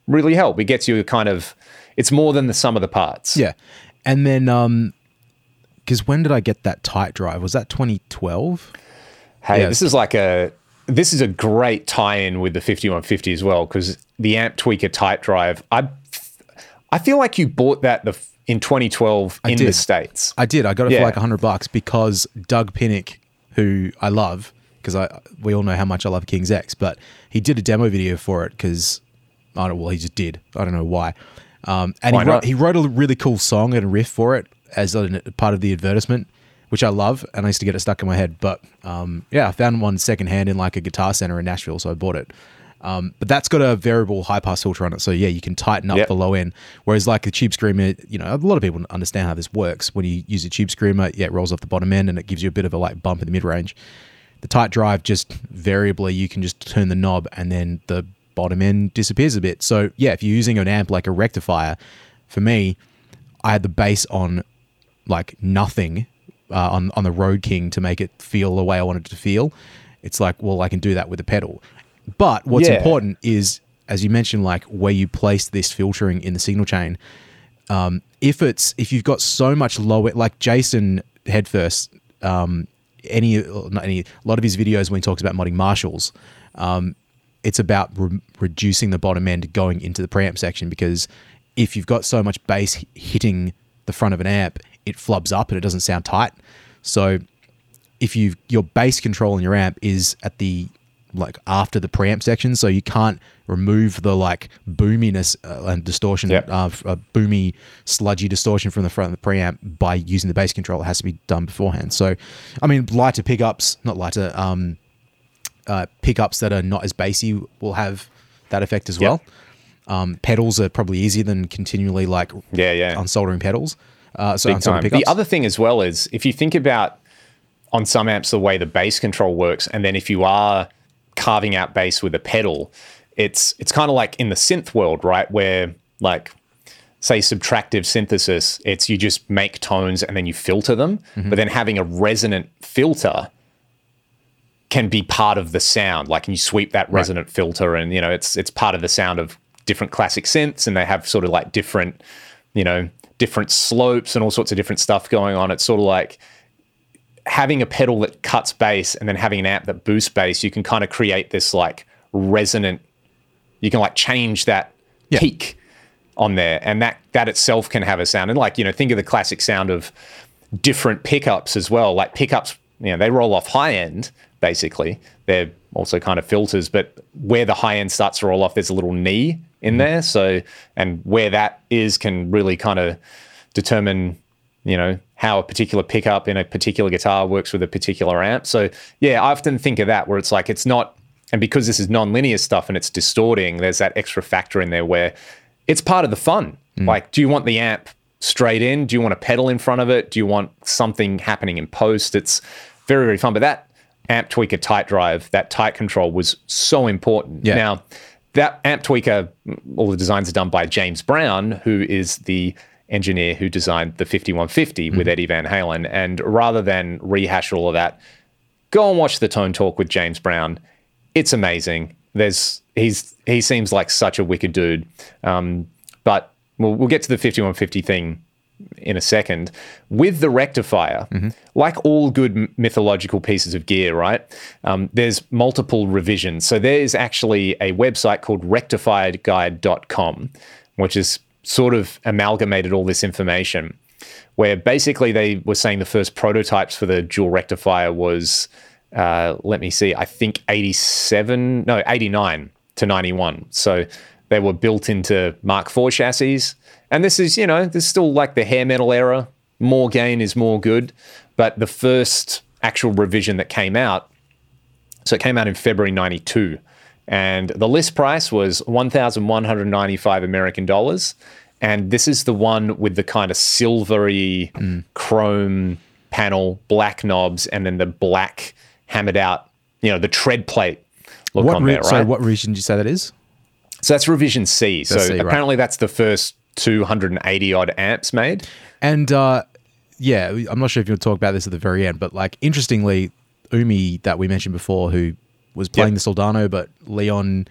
really help. It gets you a kind of, it's more than the sum of the parts. Yeah. And then, um, cause when did I get that tight drive? Was that twenty twelve? Hey, yeah. this is like a this is a great tie-in with the fifty-one fifty as well, because the amp tweaker tight drive. I I feel like you bought that the, in twenty twelve I in did. the States. I did. I got it yeah. for like a hundred bucks because Doug Pinnick, who I love, because I we all know how much I love King's X, but he did a demo video for it because I don't. Well, he just did. I don't know why. Um, and why he wrote, he wrote a really cool song and riff for it as a, a part of the advertisement, which I love, and I used to get it stuck in my head. But um, yeah, I found one secondhand in like a guitar center in Nashville, so I bought it. Um, but that's got a variable high-pass filter on it, so yeah, you can tighten up yep. the low end. Whereas like the tube screamer, you know, a lot of people don't understand how this works. When you use a tube screamer, yeah, it rolls off the bottom end and it gives you a bit of a like bump in the mid-range. The tight drive, just variably, you can just turn the knob and then the bottom end disappears a bit. So yeah, if you're using an amp like a rectifier, for me, I had the bass on like nothing, Uh, on, on the Road King to make it feel the way I wanted it to feel. It's like, well, I can do that with a pedal. But what's yeah. important is, as you mentioned, like where you place this filtering in the signal chain. Um, if it's if you've got so much low, like Jason Headfirst, um, any not any a lot of his videos when he talks about modding Marshalls, um, it's about re- reducing the bottom end going into the preamp section, because if you've got so much bass hitting the front of an amp, it flubs up and it doesn't sound tight. So if you your bass control in your amp is at the like after the preamp section, so you can't remove the like boominess uh, and distortion, yep. uh, uh, boomy, sludgy distortion from the front of the preamp by using the bass control. It has to be done beforehand. So, I mean, lighter pickups, not lighter, um, uh, pickups that are not as bassy will have that effect as yep. well. Um, pedals are probably easier than continually like yeah, yeah. unsoldering pedals. Uh, so unsoldering pickups. The other thing as well is if you think about on some amps the way the bass control works, and then if you are carving out bass with a pedal, it's it's kind of like in the synth world, right, where like say subtractive synthesis, it's you just make tones and then you filter them, mm-hmm. but then having a resonant filter can be part of the sound, like, and you sweep that resonant right. filter, and you know it's it's part of the sound of different classic synths, and they have sort of like different you know different slopes and all sorts of different stuff going on. It's sort of like having a pedal that cuts bass and then having an amp that boosts bass, you can kind of create this like resonant, you can like change that yeah. peak on there. And that, that itself can have a sound. And like, you know, think of the classic sound of different pickups as well. Like pickups, you know, they roll off high end, basically. They're also kind of filters, but where the high end starts to roll off, there's a little knee in mm-hmm. there. So, and where that is can really kind of determine, you know, how a particular pickup in a particular guitar works with a particular amp. So yeah, I often think of that where it's like, it's not, and because this is non-linear stuff and it's distorting, there's that extra factor in there where it's part of the fun. Mm. Like, do you want the amp straight in? Do you want a pedal in front of it? Do you want something happening in post? It's very, very fun. But that amp tweaker tight drive, that tight control was so important. Yeah. Now that amp tweaker, all the designs are done by James Brown, who is the engineer who designed the fifty-one fifty mm. with Eddie Van Halen. And rather than rehash all of that, go and watch the Tone Talk with James Brown. It's amazing. There's he's he seems like such a wicked dude. Um, but we'll, we'll get to the fifty-one fifty thing in a second. With the rectifier, mm-hmm. like all good mythological pieces of gear, right? Um, there's multiple revisions. So there's actually a website called rectified guide dot com, which is sort of amalgamated all this information, where basically they were saying the first prototypes for the dual rectifier was, uh, let me see, I think eighty-seven, no, eighty-nine to ninety-one. So they were built into Mark four chassis. And this is, you know, this is still like the hair metal era. More gain is more good. But the first actual revision that came out, so it came out in February ninety-two. And the list price was one thousand one hundred ninety-five American dollars. And this is the one with the kind of silvery mm. chrome panel, black knobs, and then the black hammered out, you know, the tread plate look what on re- there, right? So what revision did you say that is? So that's revision C. That's so C, apparently right. That's the first two hundred eighty odd amps made. And uh, yeah, I'm not sure if you'll talk about this at the very end, but like interestingly, Umi that we mentioned before who was playing yep. the Soldano, but Leon,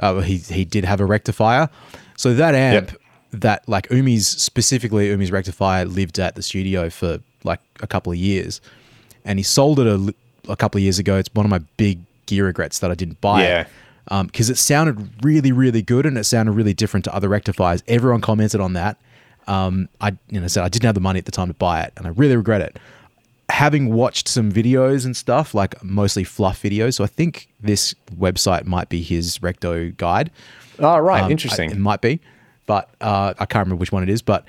uh, he he did have a rectifier. So that amp, yep. that like Umi's, specifically Umi's rectifier, lived at the studio for like a couple of years. And he sold it a, a couple of years ago. It's one of my big gear regrets that I didn't buy yeah. it. Um, because it sounded really, really good and it sounded really different to other rectifiers. Everyone commented on that. Um, I you know said I didn't have the money at the time to buy it and I really regret it. Having watched some videos and stuff, like mostly fluff videos, so I think this website might be his recto guide. Oh, right. Um, Interesting. I, it might be, but uh, I can't remember which one it is. But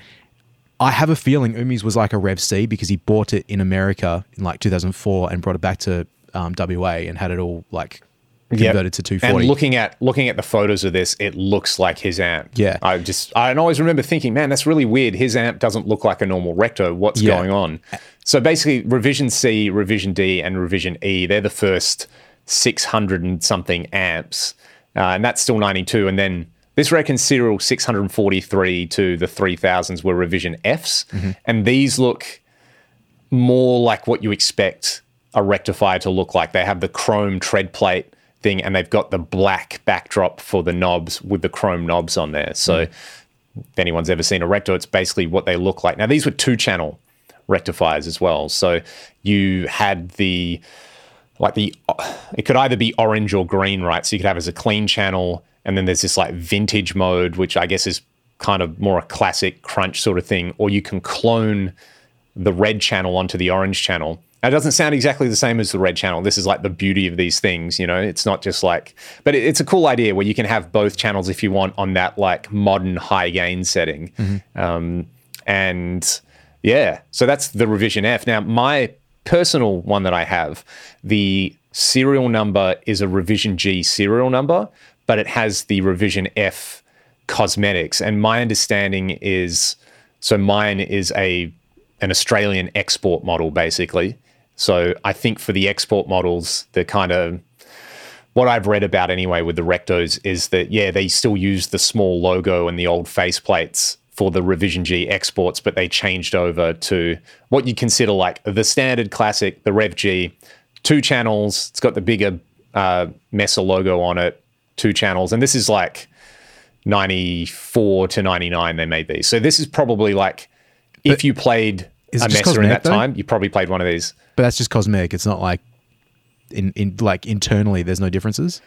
I have a feeling Umi's was like a Rev C because he bought it in America in like two thousand four and brought it back to um, W A and had it all like converted yep. to two forty. And looking at looking at the photos of this, it looks like his amp. Yeah. I just I always remember thinking, man, that's really weird. His amp doesn't look like a normal recto. What's yeah. going on? So basically, revision C, revision D, and revision E, they're the first six hundred and something amps, uh, and that's still ninety-two. And then this reckons serial six hundred forty-three to the three thousands were revision Fs, mm-hmm. and these look more like what you expect a rectifier to look like. They have the chrome tread plate thing, and they've got the black backdrop for the knobs with the chrome knobs on there. So mm-hmm. if anyone's ever seen a recto, it's basically what they look like. Now, these were two-channel rectifiers as well, so you had the like the it could either be orange or green, right? So you could have as a clean channel, and then there's this like vintage mode, which I guess is kind of more a classic crunch sort of thing, or you can clone the red channel onto the orange channel. Now, it doesn't sound exactly the same as the red channel. This is like the beauty of these things, you know? It's not just like, but it, it's a cool idea where you can have both channels if you want on that like modern high gain setting. Mm-hmm. Um, and yeah, so that's the Revision F. Now, my personal one that I have, the serial number is a Revision G serial number, but it has the Revision F cosmetics. And my understanding is, so mine is a an Australian export model, basically. So I think for the export models, the kind of, what I've read about anyway with the Rectos is that, yeah, they still use the small logo and the old faceplates for the Revision G exports, but they changed over to what you consider like the standard classic, the Rev G, two channels, it's got the bigger uh, Mesa logo on it, two channels. And this is like ninety-four to ninety-nine they made these. So this is probably like, but if you played a Mesa in that though? time, you probably played one of these. But that's just cosmetic. It's not like in, in like internally there's no differences?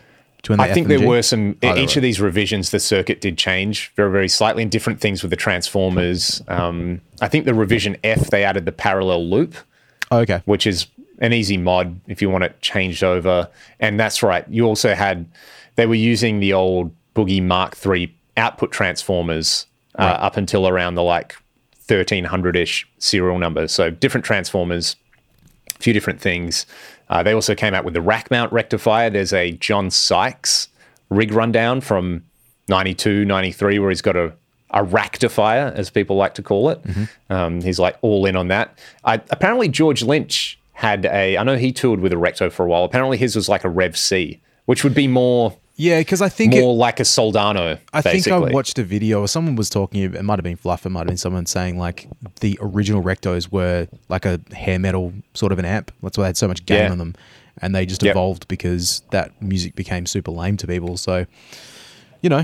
I F think there G? were some, oh, each of these revisions, the circuit did change very, very slightly, and different things with the transformers. Um, I think the Revision F, they added the parallel loop, oh, okay, which is an easy mod if you want it changed over. And that's right. You also had, they were using the old Boogie Mark three output transformers uh, right. up until around the like thirteen hundred-ish serial number. So different transformers, a few different things. Uh, they also came out with the rack mount rectifier. There's a John Sykes rig rundown from ninety-two, ninety-three, where he's got a, a rectifier, as people like to call it. Mm-hmm. Um, he's like all in on that. I, apparently, George Lynch had a, I know he toured with a Recto for a while. Apparently, his was like a Rev C, which would be more, yeah, because I think more it, like a Soldano, I basically. think I watched a video or someone was talking, it might have been Fluff, it might have been someone saying like the original Rectos were like a hair metal sort of an amp. That's why they had so much gain yeah. on them. And they just yep. evolved because that music became super lame to people. So, you know,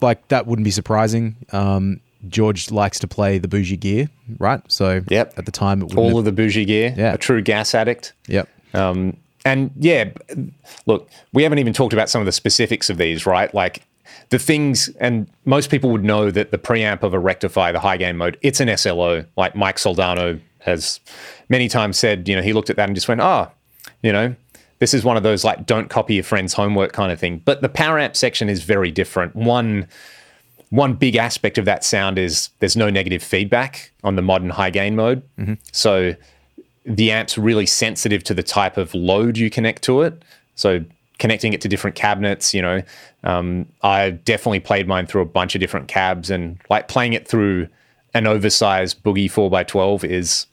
like that wouldn't be surprising. Um, George likes to play the bougie gear, right? So yep. at the time- it All have, of the bougie gear, yeah. a true gas addict. Yep. Um, And yeah, look, we haven't even talked about some of the specifics of these, right? Like the things, and most people would know that the preamp of a rectifier, the high gain mode, it's an S L O. Like Mike Soldano has many times said, you know, he looked at that and just went, ah, oh, you know, this is one of those like don't copy your friend's homework kind of thing. But the power amp section is very different. One, one big aspect of that sound is there's no negative feedback on the modern high gain mode. Mm-hmm. So the amp's really sensitive to the type of load you connect to it. So connecting it to different cabinets, you know, um, I definitely played mine through a bunch of different cabs, and like playing it through an oversized Boogie four by twelve is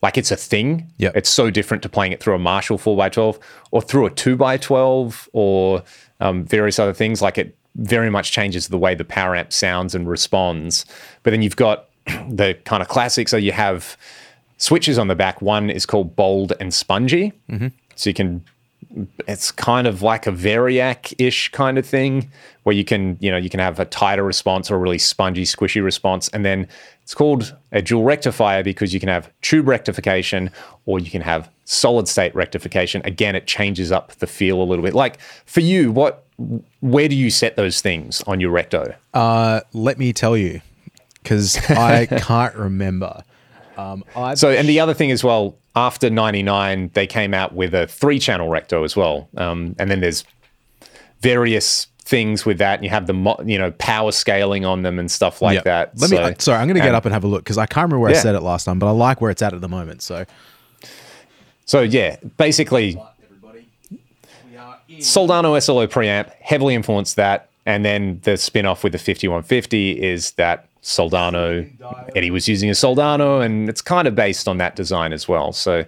like, it's a thing. Yep. It's so different to playing it through a Marshall four by twelve or through a two by twelve or um, various other things. Like it very much changes the way the power amp sounds and responds. But then you've got the kind of classics. So you have switches on the back. One is called bold and spongy. Mm-hmm. So you can, it's kind of like a Variac-ish kind of thing where you can, you know, you can have a tighter response or a really spongy, squishy response. And then it's called a dual rectifier because you can have tube rectification or you can have solid state rectification. Again, it changes up the feel a little bit. Like for you, what, where do you set those things on your Recto? Uh, let me tell you, because I can't remember. Um, so, and the other thing as well, after ninety-nine, they came out with a three-channel Recto as well. Um, and then there's various things with that. And you have the, mo- you know, power scaling on them and stuff like yep. that. Let so, me, uh, sorry, I'm going to get up and have a look because I can't remember where yeah. I said it last time, but I like where it's at at the moment. So, so yeah, basically, Soldano S L O preamp heavily influenced that. And then the spin-off with the fifty-one fifty is that Soldano, Eddie was using a Soldano, and it's kind of based on that design as well. So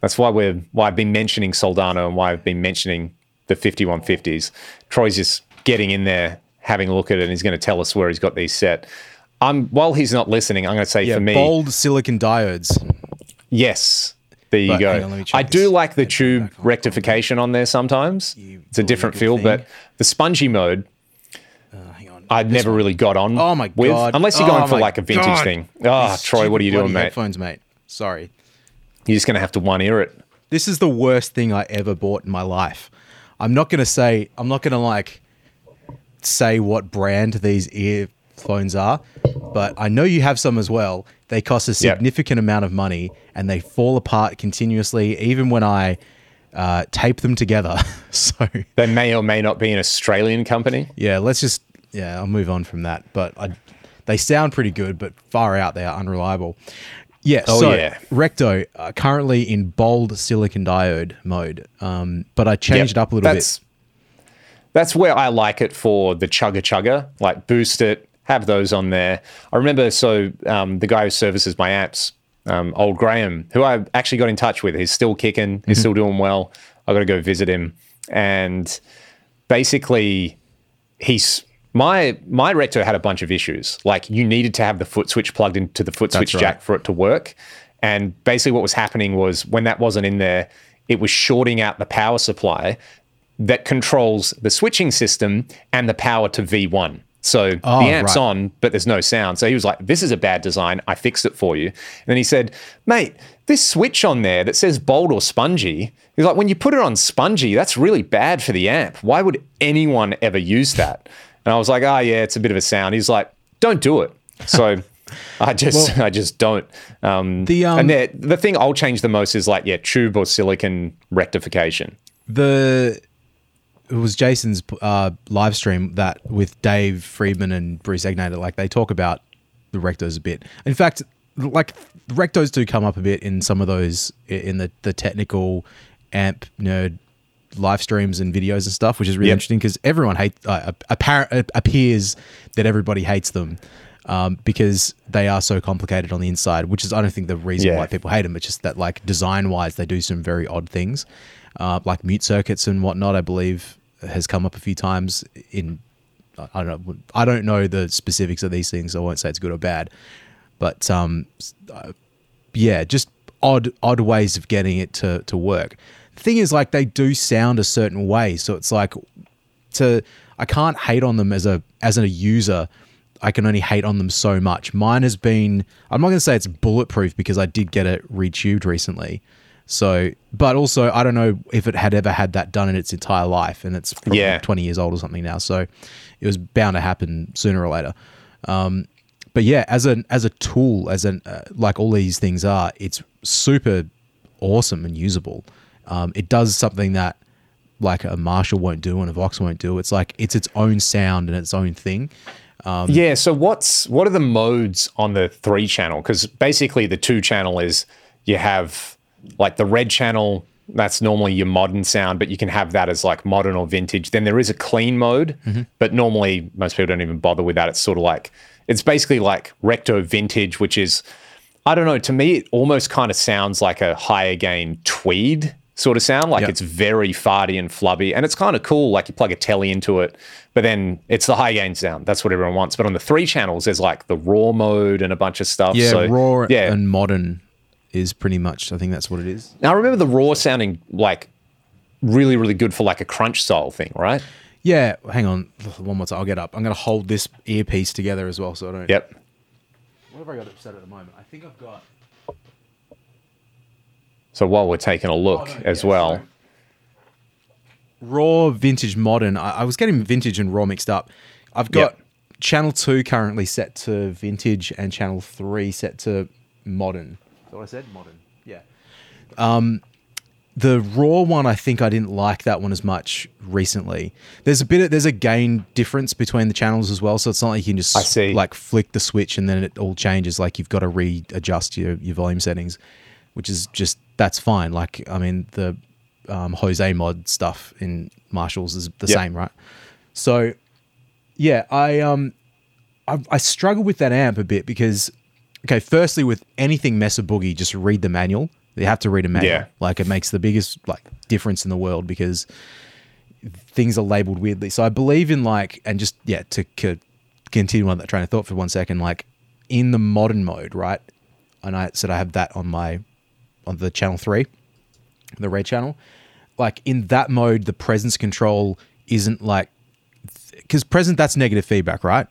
that's why we're why I've been mentioning Soldano and why I've been mentioning the fifty-one fifties. Troy's just getting in there, having a look at it, and he's going to tell us where he's got these set. I'm while he's not listening, I'm going to say yeah, for me, bold silicon diodes. Yes, there you but, go. On, I this. do like the tube rectification on there sometimes. You it's a different feel, thing. But the spongy mode, I'd never one. really got on. Oh my god! With, unless you're going oh for like a vintage god. thing. Oh, These Troy, what are you doing, mate? Headphones, mate. Sorry. You're just gonna have to one ear it. This is the worst thing I ever bought in my life. I'm not gonna say. I'm not gonna like say what brand these earphones are, but I know you have some as well. They cost a significant yep. amount of money, and they fall apart continuously, even when I uh, tape them together. So they may or may not be an Australian company. Yeah, let's just yeah, I'll move on from that. But I, they sound pretty good, but far out they are unreliable. Yeah, oh, so yeah. Recto uh, currently in bold silicon diode mode, um, but I changed yep. it up a little that's, bit. That's where I like it for the chugger chugger, like boost it. Have those on there. I remember, so um, the guy who services my amps, um, old Graham, who I actually got in touch with, he's still kicking, he's mm-hmm. still doing well. I got to go visit him. And basically, he's my my Recto had a bunch of issues. Like, you needed to have the foot switch plugged into the foot That's switch right. jack for it to work. And basically what was happening was when that wasn't in there, it was shorting out the power supply that controls the switching system and the power to V one. So oh, the amp's right. on, but there's no sound. So he was like, this is a bad design. I fixed it for you. And then he said, mate, this switch on there that says bold or spongy, he's like, when you put it on spongy, that's really bad for the amp. Why would anyone ever use that? And I was like, oh, yeah, it's a bit of a sound. He's like, don't do it. So I just well, I just don't. Um, the, um, and the thing I'll change the most is like, yeah, tube or silicon rectification. The... It was Jason's uh, live stream that with Dave Friedman and Bruce Egnator, like they talk about the Rectos a bit. In fact, like Rectos do come up a bit in some of those, in the, the technical amp nerd live streams and videos and stuff, which is really yep. interesting because everyone hates, uh, appar- appears that everybody hates them um, because they are so complicated on the inside, which is, I don't think the reason yeah. why people hate them, it's just that like design wise, they do some very odd things. Uh, like mute circuits and whatnot, I believe has come up a few times in, I don't know, I don't know the specifics of these things. I won't say it's good or bad, but um, uh, yeah, just odd, odd ways of getting it to, to work. The thing is like they do sound a certain way. So it's like to, I can't hate on them as a, as a user. I can only hate on them so much. Mine has been, I'm not going to say it's bulletproof because I did get it retubed recently. So, but also, I don't know if it had ever had that done in its entire life, and it's probably yeah. twenty years old or something now. So, it was bound to happen sooner or later. Um, but yeah, as an as a tool, as an uh, like all these things are, it's super awesome and usable. Um, it does something that like a Marshall won't do and a Vox won't do. It's like it's its own sound and its own thing. Um, yeah. So what's what are the modes on the three channel? Because basically, the two channel is you have. Like the red channel, that's normally your modern sound, but you can have that as like modern or vintage. Then there is a clean mode, mm-hmm. but normally most people don't even bother with that. It's sort of like, it's basically like Recto vintage, which is, I don't know, to me, it almost kind of sounds like a higher gain tweed sort of sound. Like yep. it's very farty and flubby and it's kind of cool. Like you plug a telly into it, but then it's the high gain sound. That's what everyone wants. But on the three channels, there's like the raw mode and a bunch of stuff. Yeah, so, raw yeah. and modern. Is pretty much, I think that's what it is. Now, I remember the raw sounding like really, really good for like a crunch style thing, right? Yeah. Hang on. One more time. I'll get up. I'm going to hold this earpiece together as well so I don't... Yep. What have I got upset at the moment? I think I've got... So while we're taking a look oh, no, as yeah, well... Sorry. Raw, vintage, modern. I, I was getting vintage and raw mixed up. I've got yep. channel two currently set to vintage and channel three set to modern. What I said, modern, yeah. Um, the raw one, I think I didn't like that one as much recently. There's a bit of, there's a gain difference between the channels as well, so it's not like you can just I see. like flick the switch and then it all changes. Like you've got to readjust your, your volume settings, which is just that's fine. Like I mean, the um, Jose mod stuff in Marshall's is the yep. same, right? So yeah, I um, I, I struggle with that amp a bit because. Okay, firstly, with anything Mesa Boogie, just read the manual. You have to read a manual. Yeah. Like, it makes the biggest, like, difference in the world because things are labeled weirdly. So, I believe in, like, and just, yeah, to c- continue on that train of thought for one second, like, in the modern mode, right? And I said I have that on my, on the channel three, the red channel. Like, in that mode, the presence control isn't, like, because present, that's negative feedback, right?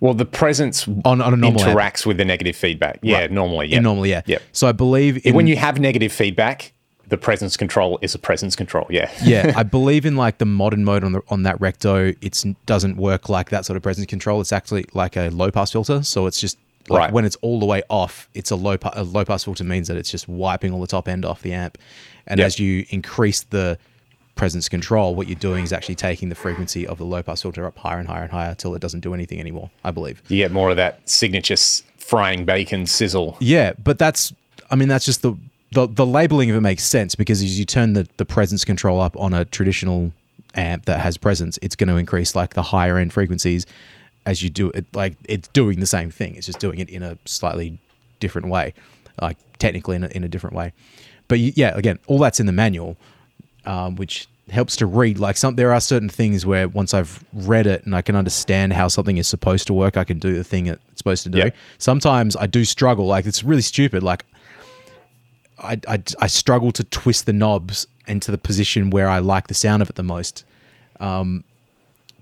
Well, the presence on, on a normal interacts amp. With the negative feedback. Yeah, right. normally. Yeah, normally, yeah. Yep. So I believe in, when you have negative feedback, the presence control is a presence control. Yeah, yeah. I believe in like the modern mode on the on that Recto, it doesn't work like that sort of presence control. It's actually like a low pass filter, so it's just Like right. when it's all the way off, it's a low pa- a low pass filter means that it's just wiping all the top end off the amp. And yep. as you increase the presence control, what you're doing is actually taking the frequency of the low pass filter up higher and higher and higher until it doesn't do anything anymore, I believe. You get more of that signature frying bacon sizzle. Yeah, but that's, I mean, that's just the, the, the labeling of it makes sense, because as you turn the, the presence control up on a traditional amp that has presence, it's going to increase like the higher end frequencies. As you do it, like it's doing the same thing. It's just doing it in a slightly different way, like technically in a, in a different way. But you, yeah, again, all that's in the manual, um, which helps to read. Like some, there are certain things where once I've read it and I can understand how something is supposed to work, I can do the thing it's supposed to do. Yep. Sometimes I do struggle. Like it's really stupid. Like I, I, I struggle to twist the knobs into the position where I like the sound of it the most. Um,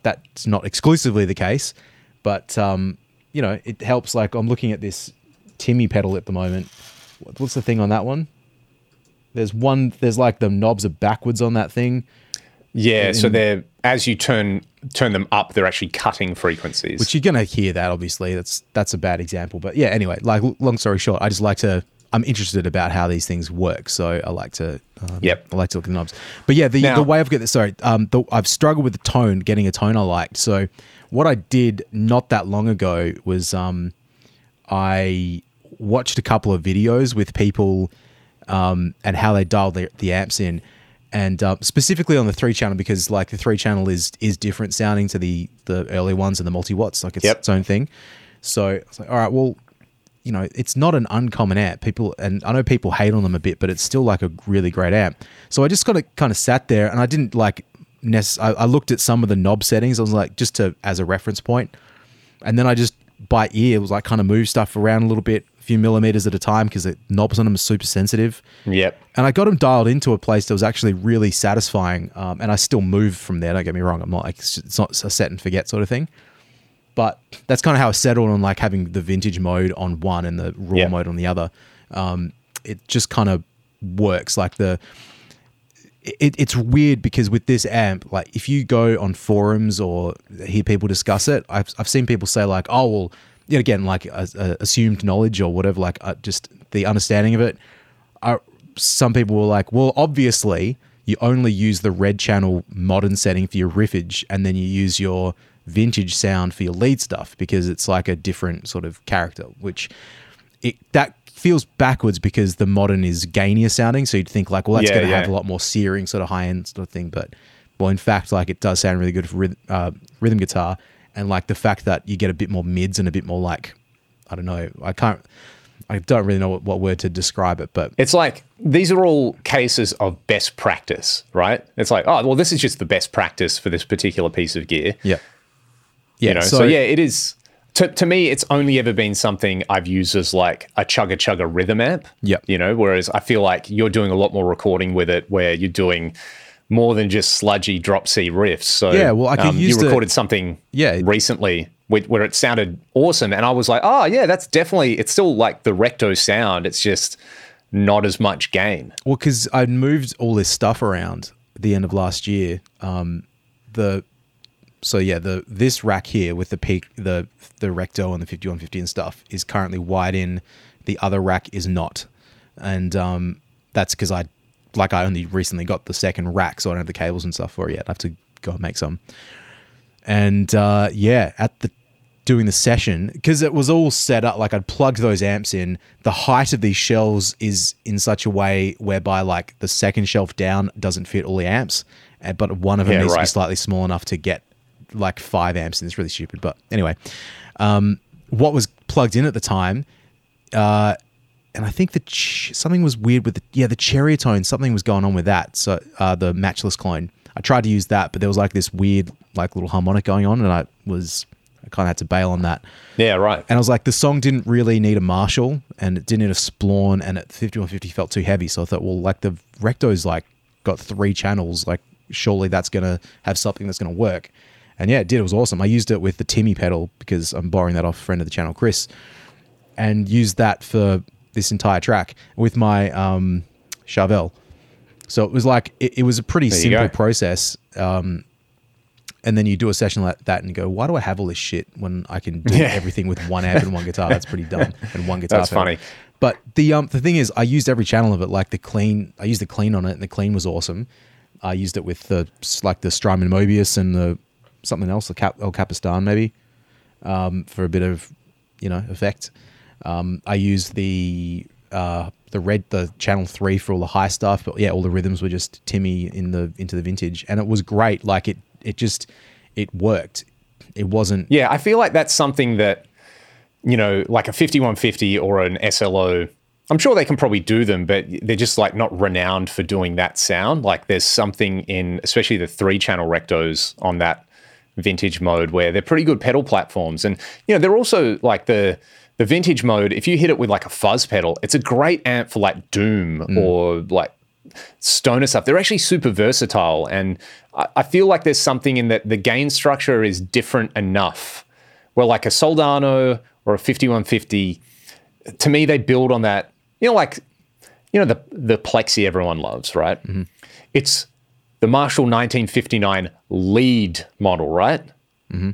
that's not exclusively the case. But, um, you know, it helps. Like, I'm looking at this Timmy pedal at the moment. What's the thing on that one? There's one, there's like the knobs are backwards on that thing. Yeah, and, so they're, as you turn turn them up, they're actually cutting frequencies. Which you're going to hear that, obviously. That's that's a bad example. But yeah, anyway, like, long story short, I just like to, I'm interested about how these things work. So I like to, um, yep. I like to look at the knobs. But yeah, the, now, the way I've got this, sorry, um, the, I've struggled with the tone, getting a tone I liked. So, what I did not that long ago was um, I watched a couple of videos with people um, and how they dialed the, the amps in, and uh, specifically on the three channel, because like the three channel is is different sounding to the the early ones and the multi-watts, like it's yep. its own thing. So I was like, all right, well, you know, it's not an uncommon amp. People, and I know people hate on them a bit, but it's still like a really great amp. So I just got to kind of sat there, and I didn't like. I looked at some of the knob settings. I was like, just to as a reference point, and then I just by ear was like kind of move stuff around a little bit, a few millimeters at a time, because the knobs on them are super sensitive. Yep. And I got them dialed into a place that was actually really satisfying. Um, and I still move from there. Don't get me wrong. I'm not like it's not a set and forget sort of thing, but that's kind of how I settled on like having the vintage mode on one and the raw yep. mode on the other. Um, it just kind of works like the. It, it's weird because with this amp, like if you go on forums or hear people discuss it, I've I've seen people say like, oh, well, you know, again, like uh, uh, assumed knowledge or whatever, like uh, just the understanding of it. Uh, some people were like, well, obviously you only use the red channel modern setting for your riffage, and then you use your vintage sound for your lead stuff because it's like a different sort of character, which it that. feels backwards because the modern is gainier sounding, so you'd think like, well, that's yeah, going to yeah. have a lot more searing sort of high end sort of thing. But well, in fact, like it does sound really good for rhythm, uh, rhythm guitar, and like the fact that you get a bit more mids and a bit more like, I don't know, I can't, I don't really know what, what word to describe it, but it's like these are all cases of best practice, right? It's like, oh, well, this is just the best practice for this particular piece of gear. Yeah, yeah. You know? so, so yeah, it is. To, to me, it's only ever been something I've used as like a chugga-chugga rhythm amp, yep. you know, whereas I feel like you're doing a lot more recording with it where you're doing more than just sludgy drop C riffs. So yeah, well, I could um, use you recorded the, something yeah. recently where, where it sounded awesome, and I was like, oh, yeah, that's definitely – it's still like the recto sound. It's just not as much gain. Well, because I moved all this stuff around at the end of last year. Um, the – So yeah, the this rack here with the peak, the the Recto and the fifty-one fifty and stuff is currently wide in. The other rack is not, and um, that's because I, like, I only recently got the second rack, so I don't have the cables and stuff for it yet. I have to go and make some. And uh, yeah, at the doing the session, because it was all set up like I'd plugged those amps in. The height of these shelves is in such a way whereby like the second shelf down doesn't fit all the amps, but one of them yeah, needs right. to be slightly small enough to get. Like five amps, and it's really stupid. But anyway, um, what was plugged in at the time, uh, and I think the ch- something was weird with the yeah the cherry tone. Something was going on with that. So uh, the matchless clone, I tried to use that, but there was like this weird like little harmonic going on, and I was I kind of had to bail on that. Yeah, right. And I was like, the song didn't really need a Marshall, and it didn't need a Splawn, and at fifty-one fifty felt too heavy. So I thought, well, like the Recto's like got three channels, like surely that's gonna have something that's gonna work. And yeah, it did. It was awesome. I used it with the Timmy pedal because I'm borrowing that off a friend of the channel, Chris, and used that for this entire track with my um, Charvel. So it was like, it, it was a pretty there simple process. Um, And then you do a session like that and go, why do I have all this shit when I can do yeah. everything with one amp and one guitar? That's pretty dumb. And one guitar. That's pedal. Funny. But the um the thing is, I used every channel of it. Like the clean, I used the clean on it, and the clean was awesome. I used it with the like the Strymon Mobius and the something else, the Cap, El Capistan maybe, um, for a bit of, you know, effect. Um, I used the uh, the red the channel three for all the high stuff. But yeah, all the rhythms were just Timmy in the into the vintage, and it was great. Like it. It just, it worked. It wasn't... Yeah, I feel like that's something that, you know, like a fifty-one fifty or an S L O, I'm sure they can probably do them, but they're just like not renowned for doing that sound. Like there's something in, especially the three-channel rectos on that vintage mode where they're pretty good pedal platforms. And, you know, they're also like the... The vintage mode, if you hit it with like a fuzz pedal, it's a great amp for like doom mm. or like... stoner stuff. They're actually super versatile, and I, I feel like there's something in that the gain structure is different enough where like a Soldano or a fifty-one fifty, to me, they build on that, you know, like, you know, the the Plexi everyone loves, right? Mm-hmm. It's the Marshall nineteen fifty-nine lead model, right? Mm-hmm.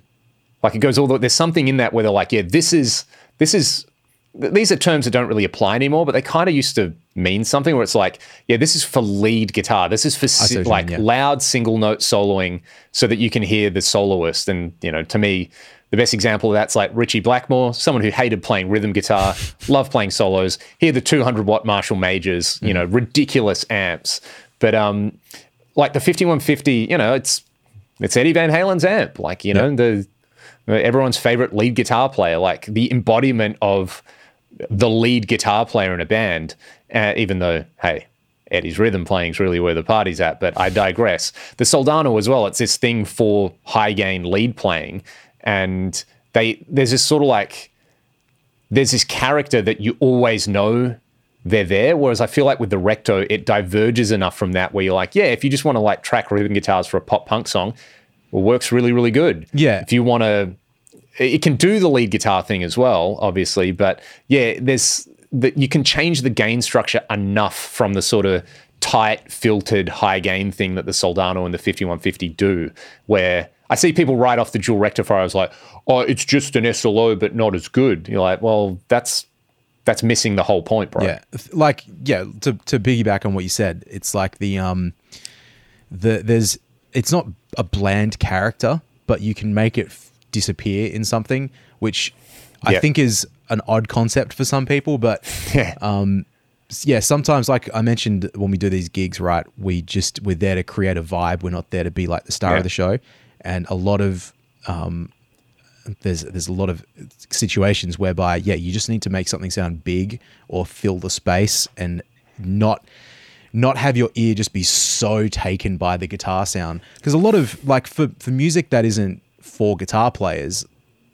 Like it goes all the, there's something in that where they're like, yeah, this is this is these are terms that don't really apply anymore, but they kind of used to mean something where it's like, yeah, this is for lead guitar. This is for si- like mean, yeah. loud single note soloing so that you can hear the soloist. And, you know, to me, the best example of that's like Richie Blackmore, someone who hated playing rhythm guitar, loved playing solos. Here are the two hundred watt Marshall Majors, you mm. know, ridiculous amps. But um, like the fifty-one fifty, you know, it's it's Eddie Van Halen's amp. Like, you know, yep. the everyone's favorite lead guitar player, like the embodiment of the lead guitar player in a band, uh, even though, hey, Eddie's rhythm playing is really where the party's at, but I digress. The Soldano as well, it's this thing for high-gain lead playing, and they there's this sort of like, there's this character that you always know they're there, whereas I feel like with the Recto, it diverges enough from that where you're like, yeah, if you just want to like track rhythm guitars for a pop-punk song, well, works really, really good. Yeah. If you want to... It can do the lead guitar thing as well, obviously, but yeah, there's that you can change the gain structure enough from the sort of tight, filtered, high gain thing that the Soldano and the fifty-one fifty do, where I see people write off the dual rectifier as like, oh, it's just an S L O, but not as good. You're like, well, that's that's missing the whole point, bro. Yeah, like yeah, to to piggyback on what you said, it's like the um, the there's it's not a bland character, but you can make it F- disappear in something, which I yep. think is an odd concept for some people, but yeah. um yeah sometimes, like I mentioned, when we do these gigs, right, we just we're there to create a vibe, we're not there to be like the star yep. of the show. And a lot of um there's there's a lot of situations whereby yeah you just need to make something sound big or fill the space and not not have your ear just be so taken by the guitar sound, because a lot of like for for music that isn't for guitar players,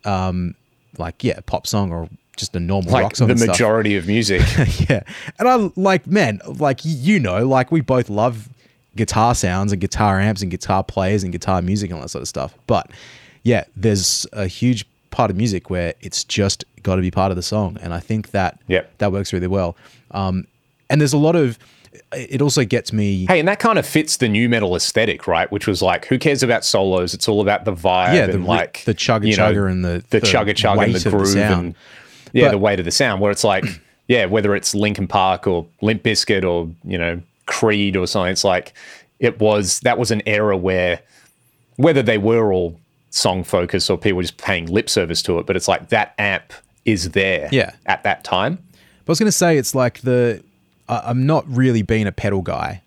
um, like yeah, a pop song or just a normal like rock song. Like the majority stuff. Of music, yeah. And I like, man, like you know, like we both love guitar sounds and guitar amps and guitar players and guitar music and all that sort of stuff. But yeah, there's a huge part of music where it's just got to be part of the song, and I think that yep. that works really well. Um, and there's a lot of. It also gets me... Hey, and that kind of fits the new metal aesthetic, right? Which was like, who cares about solos? It's all about the vibe yeah, the, and like... the chugga-chugga you know, and the... The, the chugga-chugga and the groove the and... Yeah, but, the weight of the sound, where it's like, yeah, whether it's Linkin Park or Limp Bizkit or, you know, Creed or something, it's like, it was... That was an era where, whether they were all song-focused or people were just paying lip service to it, but it's like, that amp is there yeah. at that time. But I was going to say, it's like the... I'm not really being a pedal guy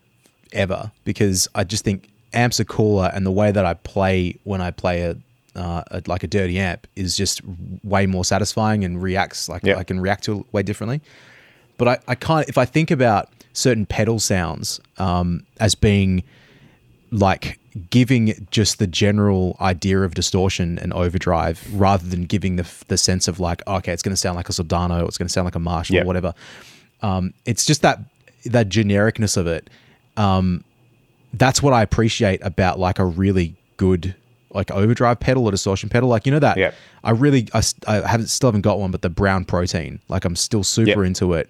ever, because I just think amps are cooler, and the way that I play when I play a, uh, a like a dirty amp is just way more satisfying and reacts like yep. I can react to it way differently. But I, I can't, if I think about certain pedal sounds um, as being like giving just the general idea of distortion and overdrive rather than giving the the sense of like, okay, it's going to sound like a Soldano or it's going to sound like a Marshall yep. or whatever. Um, it's just that that genericness of it. Um, that's what I appreciate about like a really good like overdrive pedal or distortion pedal. Like, you know that yep. I really I, I haven't still haven't got one, but the Brown Protein, like I'm still super yep. into it.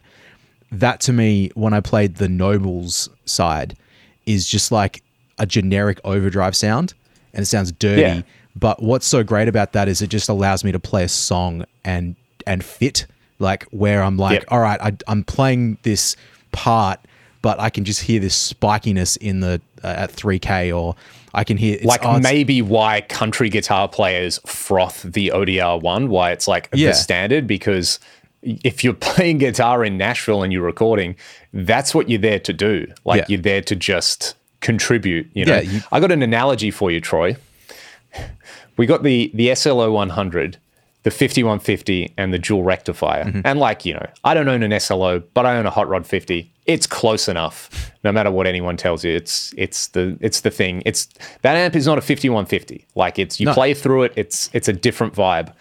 That to me, when I played the Nobles side, is just like a generic overdrive sound, and it sounds dirty. Yeah. But what's so great about that is it just allows me to play a song and and fit, like where I'm like, yep. all right, I, I'm playing this part, but I can just hear this spikiness in the uh, at three K, or I can hear it's, like oh, maybe why country guitar players froth the O D R one, why it's like yeah. the standard, because if you're playing guitar in Nashville and you're recording, that's what you're there to do. Like yeah. you're there to just contribute. You know, yeah, you- I got an analogy for you, Troy. We got the the S L O one hundred, the fifty-one fifty, and the Dual Rectifier. Mm-hmm. And like, you know, I don't own an S L O, but I own a Hot Rod fifty. It's close enough, no matter what anyone tells you. It's it's the it's the thing. It's that amp is not a fifty-one fifty. Like it's you no. play through it. It's it's a different vibe.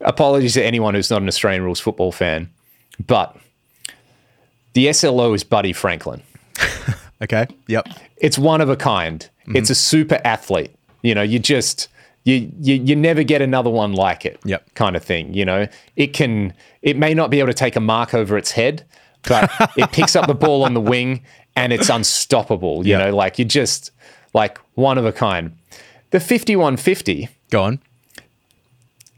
Apologies to anyone who's not an Australian rules football fan, but the S L O is Buddy Franklin. Okay. Yep. It's one of a kind. Mm-hmm. It's a super athlete. You know, you just you, you you never get another one like it. Yep. Kind of thing. You know, it can it may not be able to take a mark over its head, but it picks up the ball on the wing and it's unstoppable. You yep. know, like you just like one of a kind. The fifty-one fifty. Go on.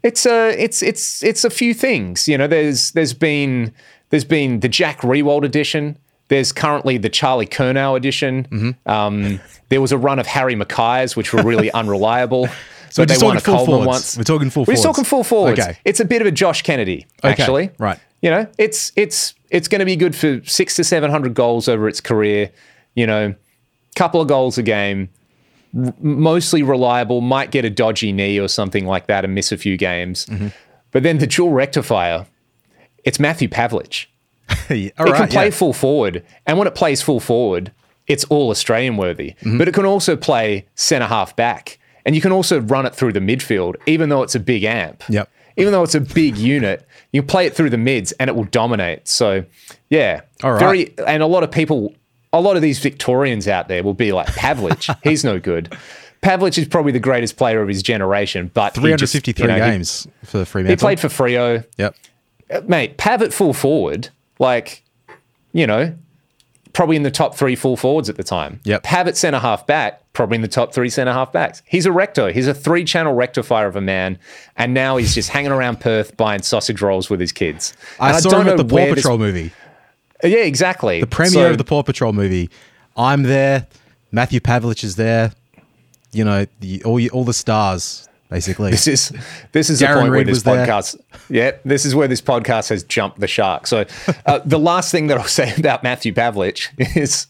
It's a it's it's it's a few things. You know, there's there's been there's been the Jack Rewald edition. There's currently the Charlie Curnow edition. Mm-hmm. Um, there was a run of Harry Mackay's, which were really unreliable. So we're they won a Coleman once. We're talking full forwards. We're talking full forwards. Okay. It's a bit of a Josh Kennedy, actually. Okay. Right. You know, it's it's it's going to be good for six to seven hundred goals over its career. You know, couple of goals a game, r- mostly reliable. Might get a dodgy knee or something like that and miss a few games. Mm-hmm. But then the Dual Rectifier, it's Matthew Pavlich. yeah, all it right, can play yeah. full forward, and when it plays full forward, it's all Australian worthy. Mm-hmm. But it can also play centre half back, and you can also run it through the midfield, even though it's a big amp. Yep. Even though it's a big unit, you can play it through the mids, and it will dominate. So, yeah, all right. Very, and a lot of people, a lot of these Victorians out there will be like Pavlich. He's no good. Pavlich is probably the greatest player of his generation, but three hundred fifty-three just, you know, games he, for Fremantle. He played for Frio. Yep, mate, Pav at full forward. Like, you know, probably in the top three full forwards at the time. Yep. Pavitt centre half back, probably in the top three centre half backs. He's a recto. He's a three-channel rectifier of a man, and now he's just hanging around Perth buying sausage rolls with his kids. I, I saw him at the Paw Patrol this... movie. Yeah, exactly. The premiere so, of the Paw Patrol movie. I'm there. Matthew Pavlich is there. You know, the, all all the stars. Basically, this is this is the point where this podcast. Yeah, this is where this podcast has jumped the shark. So, uh, the last thing that I'll say about Matthew Pavlich is,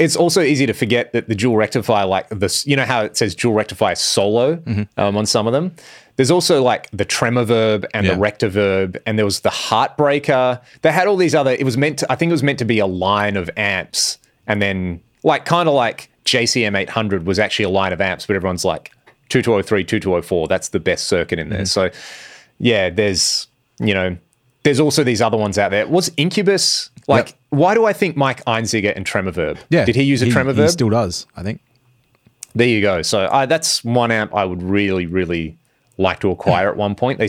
it's also easy to forget that the Dual Rectifier, like this, you know how it says Dual Rectifier solo mm-hmm. um, on some of them. There's also like the Tremoverb and yeah. the Rectoverb, and there was the Heartbreaker. They had all these other. It was meant to, I think it was meant to be a line of amps, and then like kind of like J C M eight hundred was actually a line of amps, but everyone's like. twenty-two oh three, twenty-two oh four, that's the best circuit in there. Mm. So, yeah, there's, you know, there's also these other ones out there. Was Incubus, like, yep. why do I think Mike Einziger and Tremoverb? Yeah. Did he use a he, Tremoverb? He still does, I think. There you go. So, I, that's one amp I would really, really like to acquire at one point. They,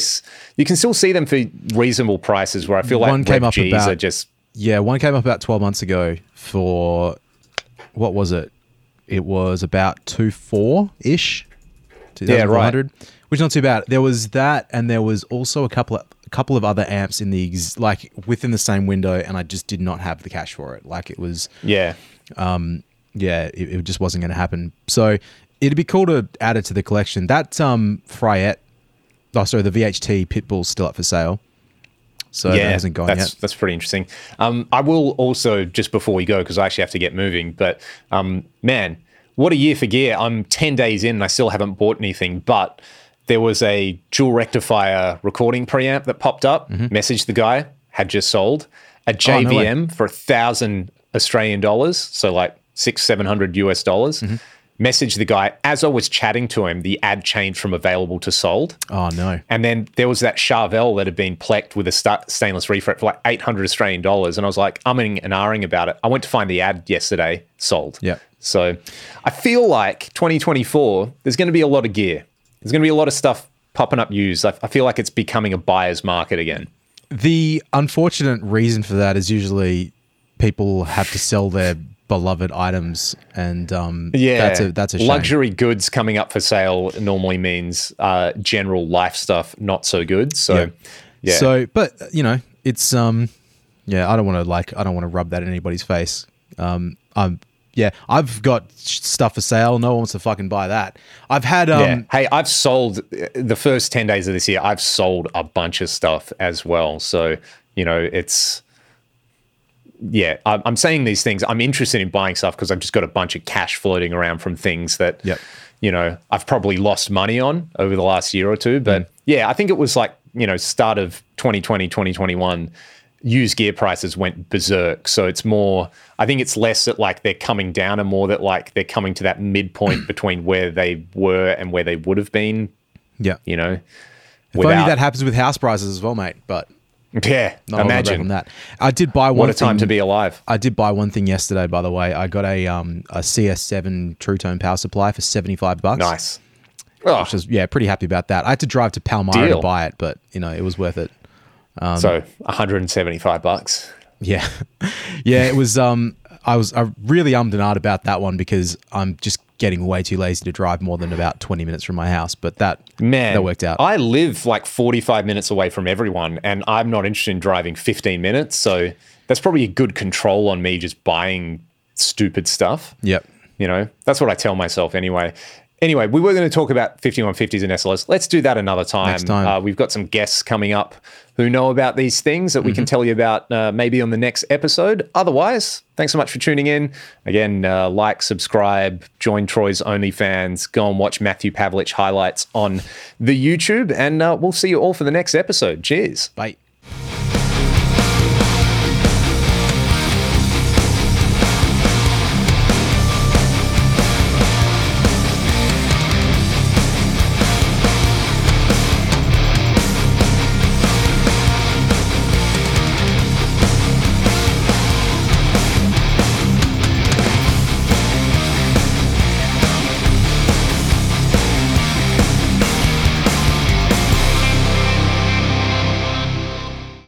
you can still see them for reasonable prices where I feel like one came up Gs about, are just... Yeah, one came up about twelve months ago for, what was it? It was about two four-ish. Yeah, right. Which is not too bad. There was that, and there was also a couple of a couple of other amps in the ex- like within the same window, and I just did not have the cash for it. Like it was, yeah, um, yeah, it, it just wasn't going to happen. So it'd be cool to add it to the collection. That um, Fryette, oh sorry, the V H T Pitbull's still up for sale. So yeah, that hasn't gone that's, yet. That's pretty interesting. Um, I will also just before we go because I actually have to get moving. But um, man. What a year for gear. I'm ten days in and I still haven't bought anything, but there was a Dual Rectifier recording preamp that popped up, mm-hmm. messaged the guy, had just sold, a J V M oh, no for one thousand Australian dollars, so like six, seven hundred U S dollars. Mm-hmm. Messaged the guy. As I was chatting to him, the ad changed from available to sold. Oh, no. And then there was that Charvel that had been plecked with a st- stainless refret for like eight hundred Australian dollars, and I was like, umming and ahhing about it. I went to find the ad yesterday, sold. Yeah. So I feel like twenty twenty-four, there's going to be a lot of gear. There's going to be a lot of stuff popping up used. I, I feel like it's becoming a buyer's market again. The unfortunate reason for that is usually people have to sell their beloved items, and um, yeah, that's a, that's a shame. Luxury goods coming up for sale normally means uh, general life stuff not so good. So yeah. yeah. So, but you know, it's um, yeah, I don't want to like, I don't want to rub that in anybody's face. Um, I'm. Yeah, I've got stuff for sale. No one wants to fucking buy that. I've had... Um, yeah. Hey, I've sold... The first ten days of this year, I've sold a bunch of stuff as well. So, you know, it's... Yeah, I'm saying these things. I'm interested in buying stuff because I've just got a bunch of cash floating around from things that, yep. you know, I've probably lost money on over the last year or two. But, mm. yeah, I think it was like, you know, start of twenty twenty, twenty twenty-one... used gear prices went berserk. So it's more, I think it's less that like they're coming down and more that like they're coming to that midpoint between where they were and where they would have been. Yeah. You know, if without- only that happens with house prices as well, mate. But yeah, not imagine that. I did buy one What a time thing, to be alive. I did buy one thing yesterday, by the way. I got a, um, a C S seven True Tone power supply for seventy-five bucks. Nice. Oh. Which is, yeah, pretty happy about that. I had to drive to Palmyra Deal. to buy it, but you know, it was worth it. Um, so one hundred seventy-five bucks. Yeah. Yeah, it was, um, I was I really ummed and ahed about that one because I'm just getting way too lazy to drive more than about twenty minutes from my house. But that, Man, that worked out. I live like forty-five minutes away from everyone and I'm not interested in driving fifteen minutes. So that's probably a good control on me just buying stupid stuff. Yep. You know, that's what I tell myself anyway. Anyway, we were going to talk about fifty-one fifties and S L Os. Let's do that another time. Next time. Uh, we've got some guests coming up who know about these things that mm-hmm. we can tell you about uh, maybe on the next episode. Otherwise, thanks so much for tuning in. Again, uh, like, subscribe, join Troy's OnlyFans, go and watch Matthew Pavlich highlights on the YouTube, and uh, we'll see you all for the next episode. Cheers. Bye.